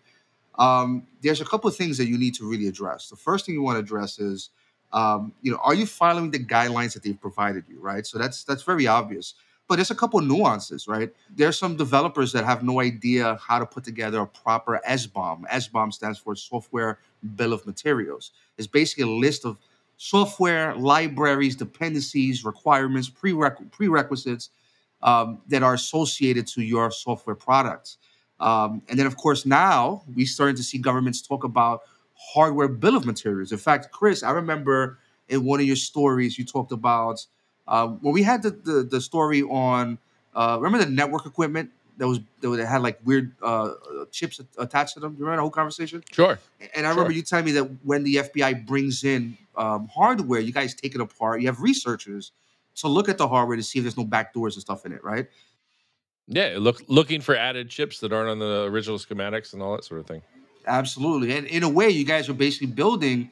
there's a couple of things that you need to really address. The first thing you want to address is, you know, are you following the guidelines that they've provided you, right? So that's very obvious. But there's a couple of nuances, right? There's some developers that have no idea how to put together a proper SBOM. SBOM stands for Software Bill of Materials. It's basically a list of software, libraries, dependencies, requirements, prerequisites, that are associated to your software products. And then, of course, now we're starting to see governments talk about hardware bill of materials. In fact, Chris, I remember in one of your stories you talked about when we had the story on, remember the network equipment that had like weird chips attached to them? You remember that whole conversation? Sure. And I remember you telling me that when the FBI brings in hardware, you guys take it apart. You have researchers to look at the hardware to see if there's no backdoors and stuff in it, right? Yeah, looking for added chips that aren't on the original schematics and all that sort of thing. Absolutely. And in a way, you guys are basically building,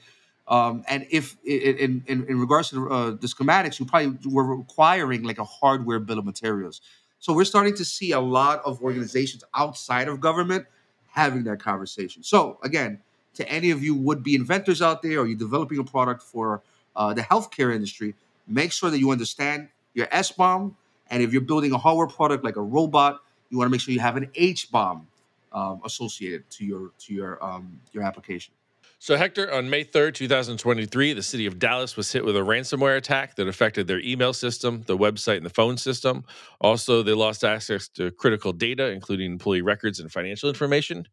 and if in regards to the schematics, you probably were requiring like a hardware bill of materials. So we're starting to see a lot of organizations outside of government having that conversation. So again, to any of you would-be inventors out there, or you're developing a product for the healthcare industry, make sure that you understand your S-bomb. And if you're building a hardware product like a robot, you want to make sure you have an H-bomb associated to your application. So, Hector, on May 3rd, 2023, the city of Dallas was hit with a ransomware attack that affected their email system, the website, and the phone system. Also, they lost access to critical data, including employee records and financial information.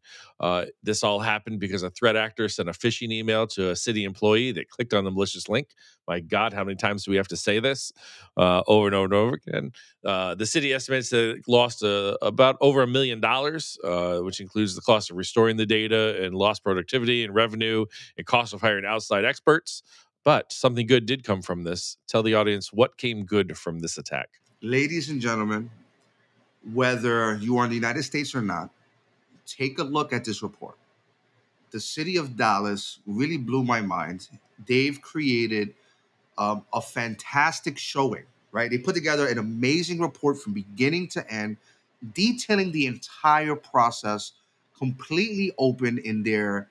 This all happened because a threat actor sent a phishing email to a city employee that clicked on the malicious link. My God, how many times do we have to say this over and over and over again? The city estimates that it lost about over $1 million, which includes the cost of restoring the data and lost productivity and revenue, and cost of hiring outside experts. But something good did come from this. Tell the audience what came good from this attack. Ladies and gentlemen, whether you are in the United States or not, take a look at this report. The city of Dallas really blew my mind. They've created a fantastic showing, right? They put together an amazing report from beginning to end, detailing the entire process, completely open in their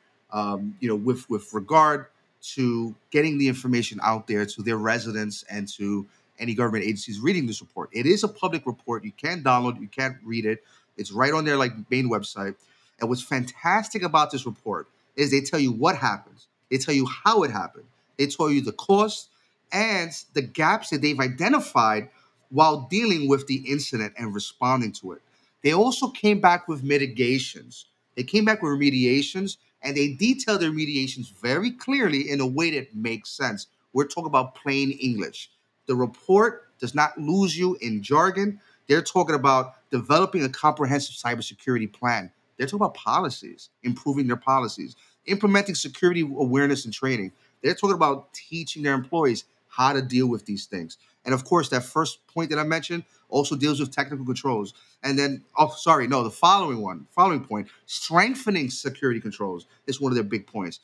you know, with regard to getting the information out there to their residents and to any government agencies reading this report. It is a public report. You can download, you can't read it. It's right on their like main website. And what's fantastic about this report is they tell you what happens. They tell you how it happened. They tell you the cost and the gaps that they've identified while dealing with the incident and responding to it. They also came back with mitigations. They came back with remediations, and they detail their remediations very clearly in a way that makes sense. We're talking about plain English. The report does not lose you in jargon. They're talking about developing a comprehensive cybersecurity plan. They're talking about policies, improving their policies, implementing security awareness and training. They're talking about teaching their employees how to deal with these things. And of course, that first point that I mentioned also deals with technical controls. And then, the following point, strengthening security controls is one of their big points.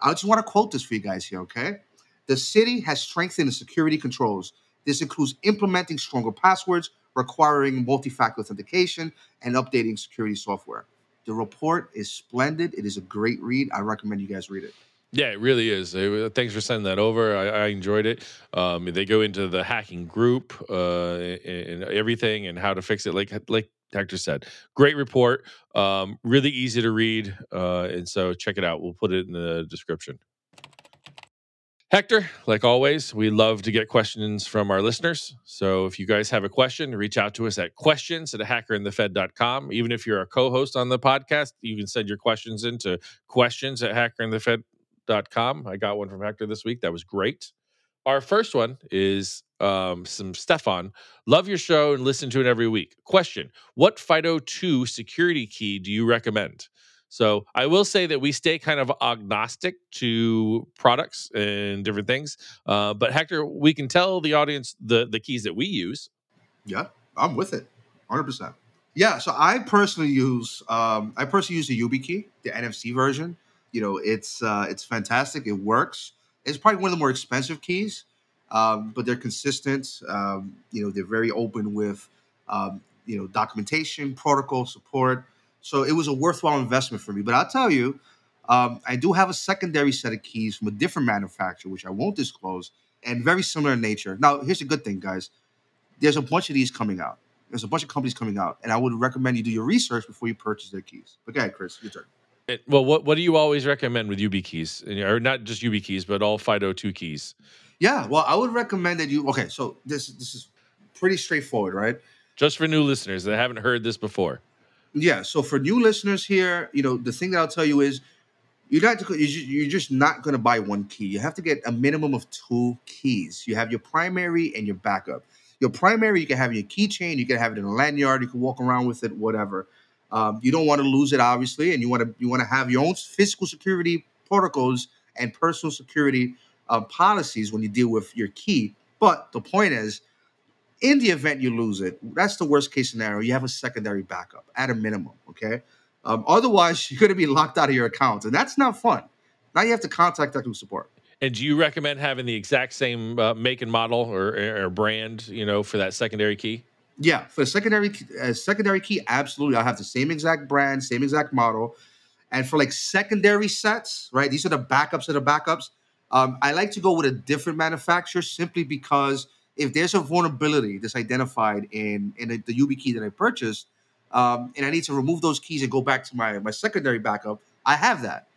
I just want to quote this for you guys here, okay? The city has strengthened the security controls. This includes implementing stronger passwords, requiring multi-factor authentication, and updating security software. The report is splendid. It is a great read. I recommend you guys read it. Yeah, it really is. Thanks for sending that over. I enjoyed it. They go into the hacking group and everything and how to fix it. Like Hector said, great report. Really easy to read. And so check it out. We'll put it in the description. Hector, like always, we love to get questions from our listeners. So if you guys have a question, reach out to us at questions@hackerandthefed.com. Even if you're a co-host on the podcast, you can send your questions in to questions@hackerandthefed.com. I got one from Hector this week. That was great. Our first one is some Stefan. Love your show and listen to it every week. Question, what FIDO2 security key do you recommend? So I will say that we stay kind of agnostic to products and different things. But Hector, we can tell the audience the keys that we use. Yeah, I'm with it, 100%. Yeah, so I personally use the YubiKey, the NFC version. You know, it's fantastic. It works. It's probably one of the more expensive keys, but they're consistent. You know, they're very open with, you know, documentation, protocol support. So it was a worthwhile investment for me. But I'll tell you, I do have a secondary set of keys from a different manufacturer, which I won't disclose, and very similar in nature. Now, here's the good thing, guys. There's a bunch of these coming out. There's a bunch of companies coming out. And I would recommend you do your research before you purchase their keys. But go ahead, Chris, your turn. Well, what do you always recommend with YubiKeys? Or not just YubiKeys, but all FIDO2 keys? Yeah, well, I would recommend that you... Okay, so this is pretty straightforward, right? Just for new listeners that haven't heard this before. Yeah, so for new listeners here, you know, the thing that I'll tell you is you're just not going to buy one key. You have to get a minimum of two keys. You have your primary and your backup. Your primary, you can have in your keychain. You can have it in a lanyard. You can walk around with it, whatever. You don't want to lose it, obviously, and you want to have your own physical security protocols and personal security policies when you deal with your key. But the point is, in the event you lose it, that's the worst case scenario. You have a secondary backup at a minimum, okay? Otherwise, you're going to be locked out of your account, and that's not fun. Now you have to contact technical support. And do you recommend having the exact same make and model or brand, you know, for that secondary key? Yeah, for the secondary key, absolutely. I'll have the same exact brand, same exact model. And for like secondary sets, right, these are the backups of the backups. I like to go with a different manufacturer simply because if there's a vulnerability that's identified in the YubiKey that I purchased, and I need to remove those keys and go back to my secondary backup, I have that.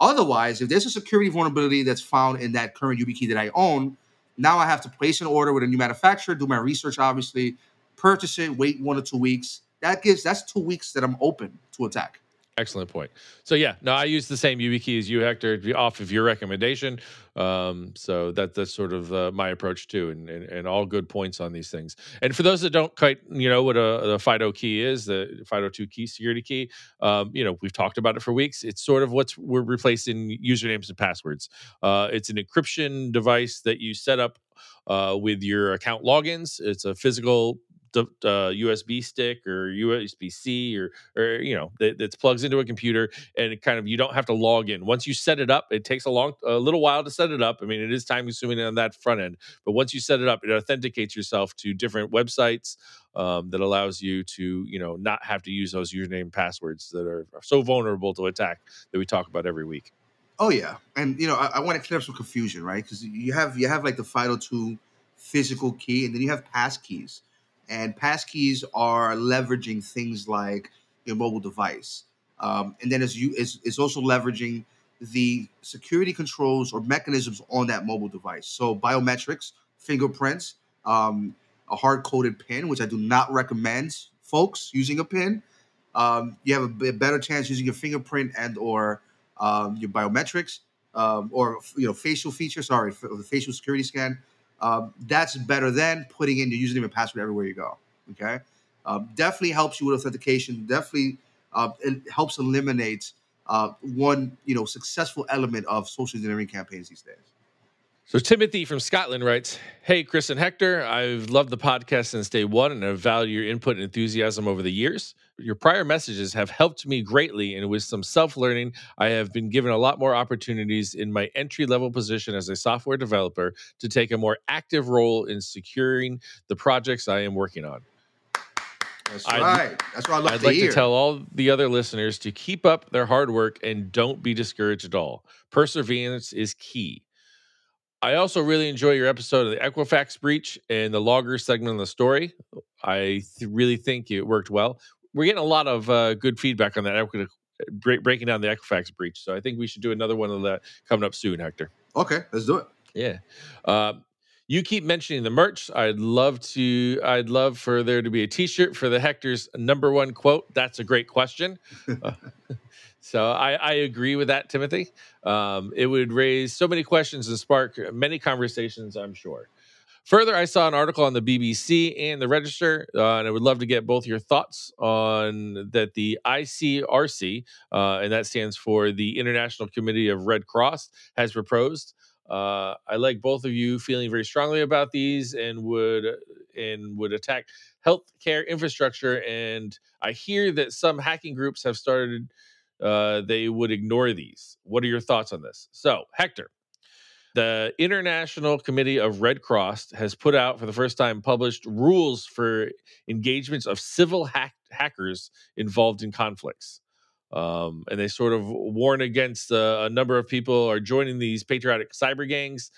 Otherwise, if there's a security vulnerability that's found in that current YubiKey that I own, now I have to place an order with a new manufacturer, do my research, obviously, purchase it, wait 1 or 2 weeks. That's 2 weeks that I'm open to attack. Excellent point. So yeah, no, I use the same YubiKey as you, Hector, off of your recommendation. So that's sort of my approach too, and all good points on these things. And for those that don't quite, you know, what a FIDO key is, the FIDO2 key, security key, you know, we've talked about it for weeks. It's sort of we're replacing usernames and passwords. It's an encryption device that you set up with your account logins. It's a physical USB stick or USB-C or you know, that plugs into a computer, and it kind of, you don't have to log in. Once you set it up, it takes a little while to set it up. I mean, it is time consuming on that front end, but once you set it up, it authenticates yourself to different websites that allows you to, you know, not have to use those username and passwords that are so vulnerable to attack that we talk about every week. Oh yeah, and you know, I want to clear up some confusion, right? Because you have like the FIDO2 physical key, and then you have passkeys. And passkeys are leveraging things like your mobile device. And then it's also leveraging the security controls or mechanisms on that mobile device. So biometrics, fingerprints, a hard-coded PIN, which I do not recommend folks using a PIN. You have a better chance using your fingerprint and or your biometrics or, you know, facial feature, the facial security scan. That's better than putting in your username and password everywhere you go, okay? Definitely helps you with authentication. Definitely it helps eliminate one, you know, successful element of social engineering campaigns these days. So Timothy from Scotland writes, "Hey, Chris and Hector, I've loved the podcast since day one, and I value your input and enthusiasm over the years. Your prior messages have helped me greatly, and with some self-learning, I have been given a lot more opportunities in my entry-level position as a software developer to take a more active role in securing the projects I am working on. That's right. That's what I love to hear. I'd like to tell all the other listeners to keep up their hard work and don't be discouraged at all. Perseverance is key. I also really enjoy your episode of the Equifax breach and the logger segment of the story. I really think it worked well. We're getting a lot of good feedback on that, breaking down the Equifax breach. So I think we should do another one of that coming up soon, Hector." Okay, let's do it. Yeah. You keep mentioning the merch. I'd love for there to be a T-shirt for the Hector's number one quote. That's a great question. So I agree with that, Timothy. It would raise so many questions and spark many conversations, I'm sure. Further, I saw an article on the BBC and the Register, and I would love to get both your thoughts on that. The ICRC, and that stands for the International Committee of Red Cross, has proposed. I like both of you feeling very strongly about these and would attack healthcare infrastructure. And I hear that some hacking groups have started, they would ignore these. What are your thoughts on this? So, Hector, the International Committee of Red Cross has put out for the first time published rules for engagements of civil hackers involved in conflicts. And they sort of warn against a number of people are joining these patriotic cyber gangs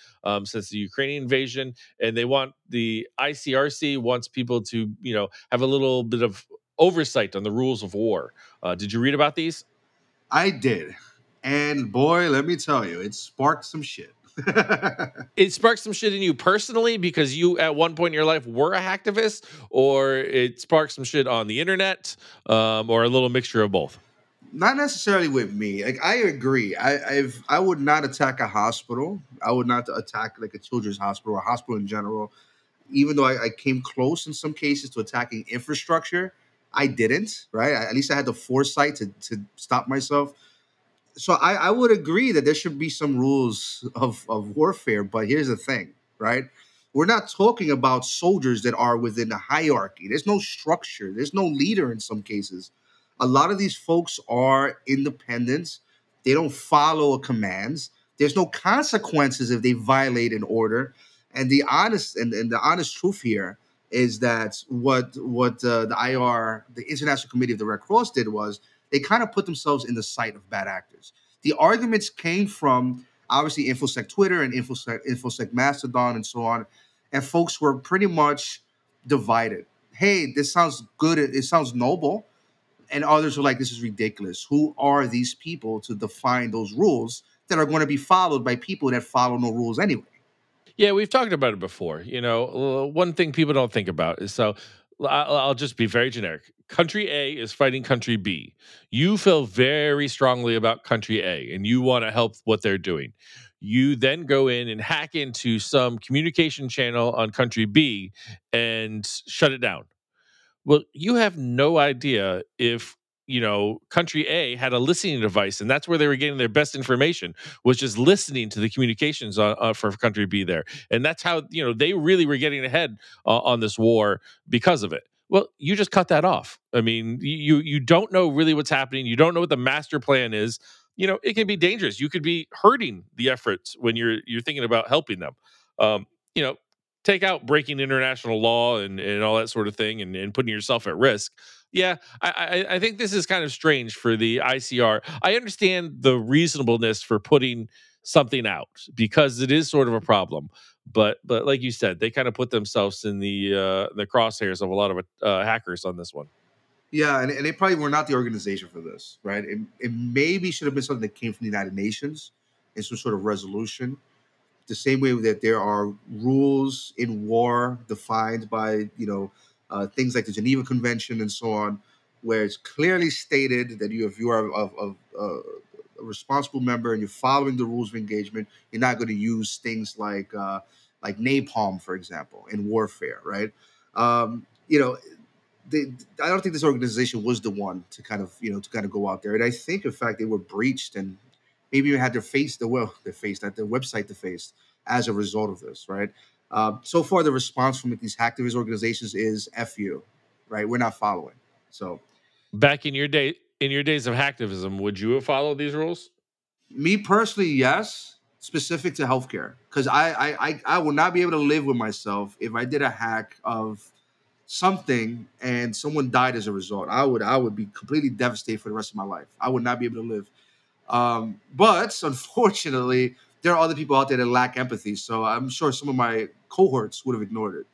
since the Ukrainian invasion, and they want the ICRC wants people to, you know, have a little bit of oversight on the rules of war. Did you read about these? I did, and boy, let me tell you, it sparked some shit. It sparked some shit in you personally because you at one point in your life were a hacktivist, or it sparked some shit on the internet, or a little mixture of both. Not necessarily with me. Like, I agree. I would not attack a hospital. I would not attack like a children's hospital or a hospital in general. Even though I came close in some cases to attacking infrastructure, I didn't, right? At least I had the foresight to stop myself. So I would agree that there should be some rules of warfare, but here's the thing, right? We're not talking about soldiers that are within the hierarchy. There's no structure. There's no leader in some cases. A lot of these folks are independent. They don't follow commands. There's no consequences if they violate an order. And the honest truth here is that what the IR, the International Committee of the Red Cross, did was they kind of put themselves in the sight of bad actors. The arguments came from, obviously, InfoSec Twitter and InfoSec Mastodon and so on. And folks were pretty much divided. Hey, this sounds good. It sounds noble. And others were like, this is ridiculous. Who are these people to define those rules that are going to be followed by people that follow no rules anyway? Yeah, we've talked about it before. You know, one thing people don't think about is, so I'll just be very generic. Country A is fighting country B. You feel very strongly about country A, and you want to help what they're doing. You then go in and hack into some communication channel on country B and shut it down. Well, you have no idea if, you know, country A had a listening device, and that's where they were getting their best information, was just listening to the communications for country B there. And that's how, you know, they really were getting ahead on this war because of it. Well, you just cut that off. I mean, you don't know really what's happening. You don't know what the master plan is. You know, it can be dangerous. You could be hurting the efforts when you're thinking about helping them. You know, take out breaking international law and all that sort of thing and putting yourself at risk. Yeah, I think this is kind of strange for the ICR. I understand the reasonableness for putting something out because it is sort of a problem. But like you said, they kind of put themselves in the crosshairs of a lot of hackers on this one. Yeah, and they probably were not the organization for this, right? It maybe should have been something that came from the United Nations in some sort of resolution. The same way that there are rules in war defined by, you know, things like the Geneva Convention and so on, where it's clearly stated that if you are a responsible member and you're following the rules of engagement, you're not going to use things like napalm, for example, in warfare, right? You know, I don't think this organization was the one to kind of go out there. And I think, in fact, they were breached and maybe even had their website defaced as a result of this, right? So far, the response from these hacktivist organizations is "F you," right? We're not following. So, back in your day, in your days of hacktivism, would you have followed these rules? Me personally, yes. Specific to healthcare, because I will not be able to live with myself if I did a hack of something and someone died as a result. I would be completely devastated for the rest of my life. I would not be able to live. But unfortunately, there are other people out there that lack empathy. So I'm sure some of my cohorts would have ignored it.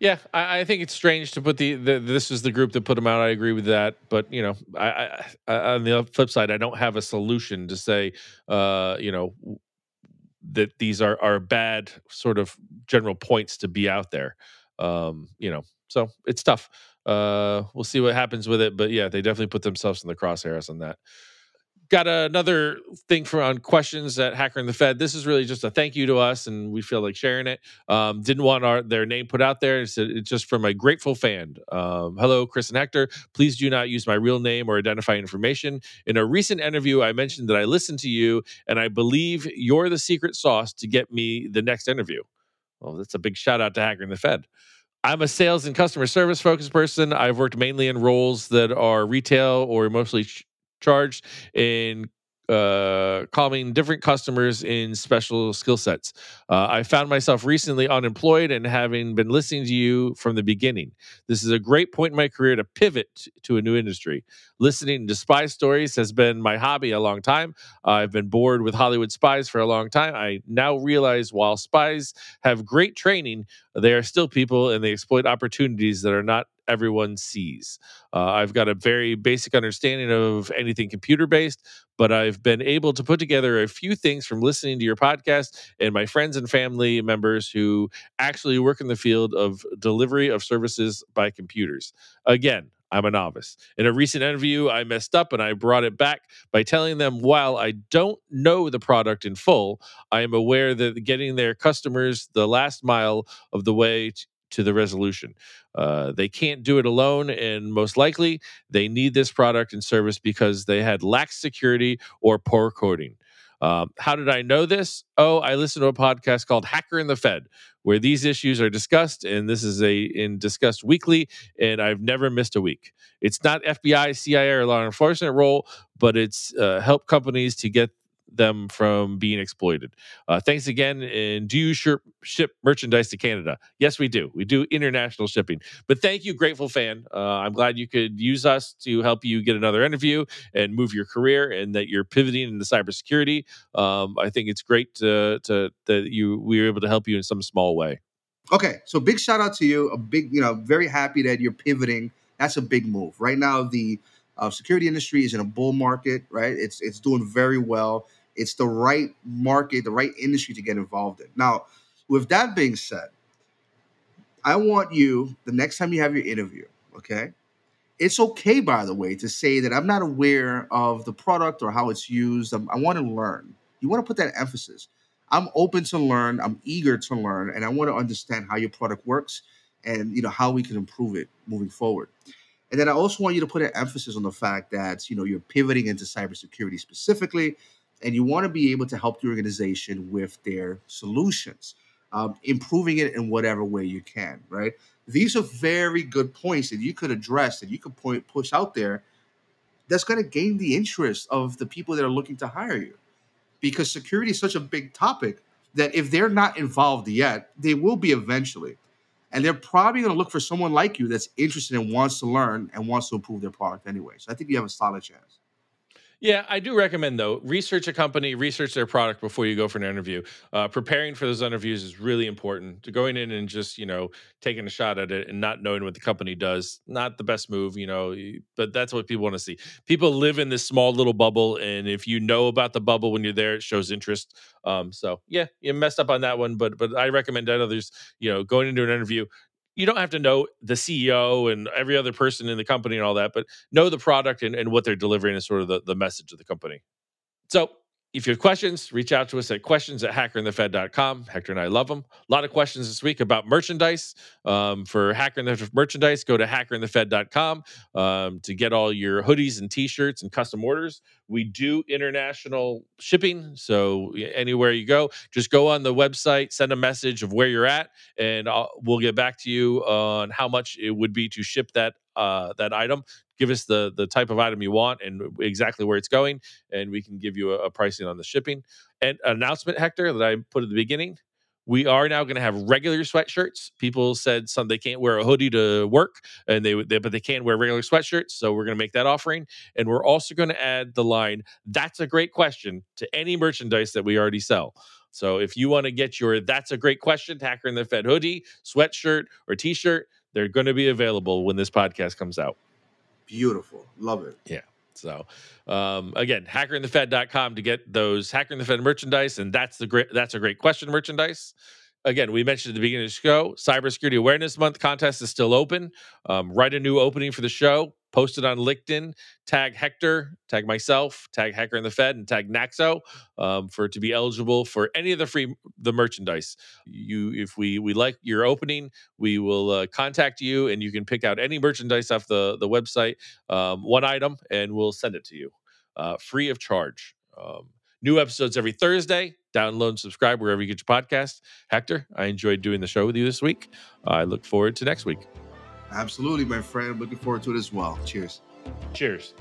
Yeah, I think it's strange to put this is the group that put them out. I agree with that. But, you know, I on the flip side, I don't have a solution to say, you know, that these are bad sort of general points to be out there. So it's tough. We'll see what happens with it. But yeah, they definitely put themselves in the crosshairs on that. Got another thing on questions at Hacker and the Fed. This is really just a thank you to us, and we feel like sharing it. Didn't want their name put out there. It's just from a grateful fan. Hello, Chris and Hector. Please do not use my real name or identifying information. In a recent interview, I mentioned that I listened to you, and I believe you're the secret sauce to get me the next interview. Well, that's a big shout out to Hacker and the Fed. I'm a sales and customer service focused person. I've worked mainly in roles that are retail or mostly charged in calling different customers in special skill sets. I found myself recently unemployed and having been listening to you from the beginning. This is a great point in my career to pivot to a new industry. Listening to spy stories has been my hobby a long time. I've been bored with Hollywood spies for a long time. I now realize while spies have great training, they are still people and they exploit opportunities that are not everyone sees. I've got a very basic understanding of anything computer-based, but I've been able to put together a few things from listening to your podcast and my friends and family members who actually work in the field of delivery of services by computers. Again, I'm a novice. In a recent interview, I messed up and I brought it back by telling them, while I don't know the product in full, I am aware that getting their customers the last mile of the way to the resolution. They can't do it alone, and most likely they need this product and service because they had lax security or poor coding. How did I know this? Oh, I listened to a podcast called Hacker and the Fed, where these issues are discussed, and this is discussed weekly, and I've never missed a week. It's not FBI, CIA, or law enforcement role, but it's help companies to get them from being exploited. Thanks again. And do you ship merchandise to Canada? Yes, we do. We do international shipping. But thank you, grateful fan. I'm glad you could use us to help you get another interview and move your career, and that you're pivoting into cybersecurity. I think it's great that we were able to help you in some small way. Okay, so big shout out to you. Very happy that you're pivoting. That's a big move. Right now, the security industry is in a bull market, right? It's doing very well. It's the right market, the right industry to get involved in. Now, with that being said, I want you, the next time you have your interview, okay? It's okay, by the way, to say that I'm not aware of the product or how it's used. I want to learn. You want to put that emphasis. I'm open to learn. I'm eager to learn. And I want to understand how your product works and, how we can improve it moving forward. And then I also want you to put an emphasis on the fact that, you're pivoting into cybersecurity specifically, and you want to be able to help the organization with their solutions, improving it in whatever way you can, right? These are very good points that you could address, that you could push out there, that's going to gain the interest of the people that are looking to hire you. Because security is such a big topic that if they're not involved yet, they will be eventually. And they're probably going to look for someone like you that's interested and wants to learn and wants to improve their product anyway. So I think you have a solid chance. Yeah, I do recommend, though, research a company, research their product before you go for an interview. Preparing for those interviews is really important. Going in and just, taking a shot at it and not knowing what the company does, not the best move, but that's what people want to see. People live in this small little bubble, and if you know about the bubble when you're there, it shows interest. So, yeah, you messed up on that one, but I recommend that others, going into an interview, you don't have to know the CEO and every other person in the company and all that, but know the product and what they're delivering is sort of the message of the company. So if you have questions, reach out to us at questions@hackerandthefed.com. Hector and I love them. A lot of questions this week about merchandise. For Hacker and the Fed merchandise, go to hackerandthefed.com to get all your hoodies and T-shirts and custom orders. We do international shipping, so anywhere you go, just go on the website, send a message of where you're at, and we'll get back to you on how much it would be to ship that item. Give us the type of item you want and exactly where it's going, and we can give you a pricing on the shipping. And an announcement, Hector, that I put at the beginning, we are now going to have regular sweatshirts. People said they can't wear a hoodie to work, and but they can wear regular sweatshirts, so we're going to make that offering. And we're also going to add the line, "That's a great question," to any merchandise that we already sell. So if you want to get your "That's a great question" Hacker and the Fed hoodie, sweatshirt, or T-shirt, they're going to be available when this podcast comes out. Beautiful. Love it. Yeah. So again, hackerandthefed.com to get those Hacker and the Fed merchandise. And that's a great question merchandise. Again, we mentioned at the beginning of the show, Cybersecurity Awareness Month contest is still open. Write a new opening for the show, post it on LinkedIn, tag Hector, tag myself, tag Hacker and the Fed, and tag Naxo for it to be eligible for any of the free merchandise. If we like your opening, we will contact you, and you can pick out any merchandise off the website, one item, and we'll send it to you free of charge. New episodes every Thursday. Download and subscribe wherever you get your podcast. Hector, I enjoyed doing the show with you this week. I look forward to next week. Absolutely, my friend. Looking forward to it as well. Cheers. Cheers.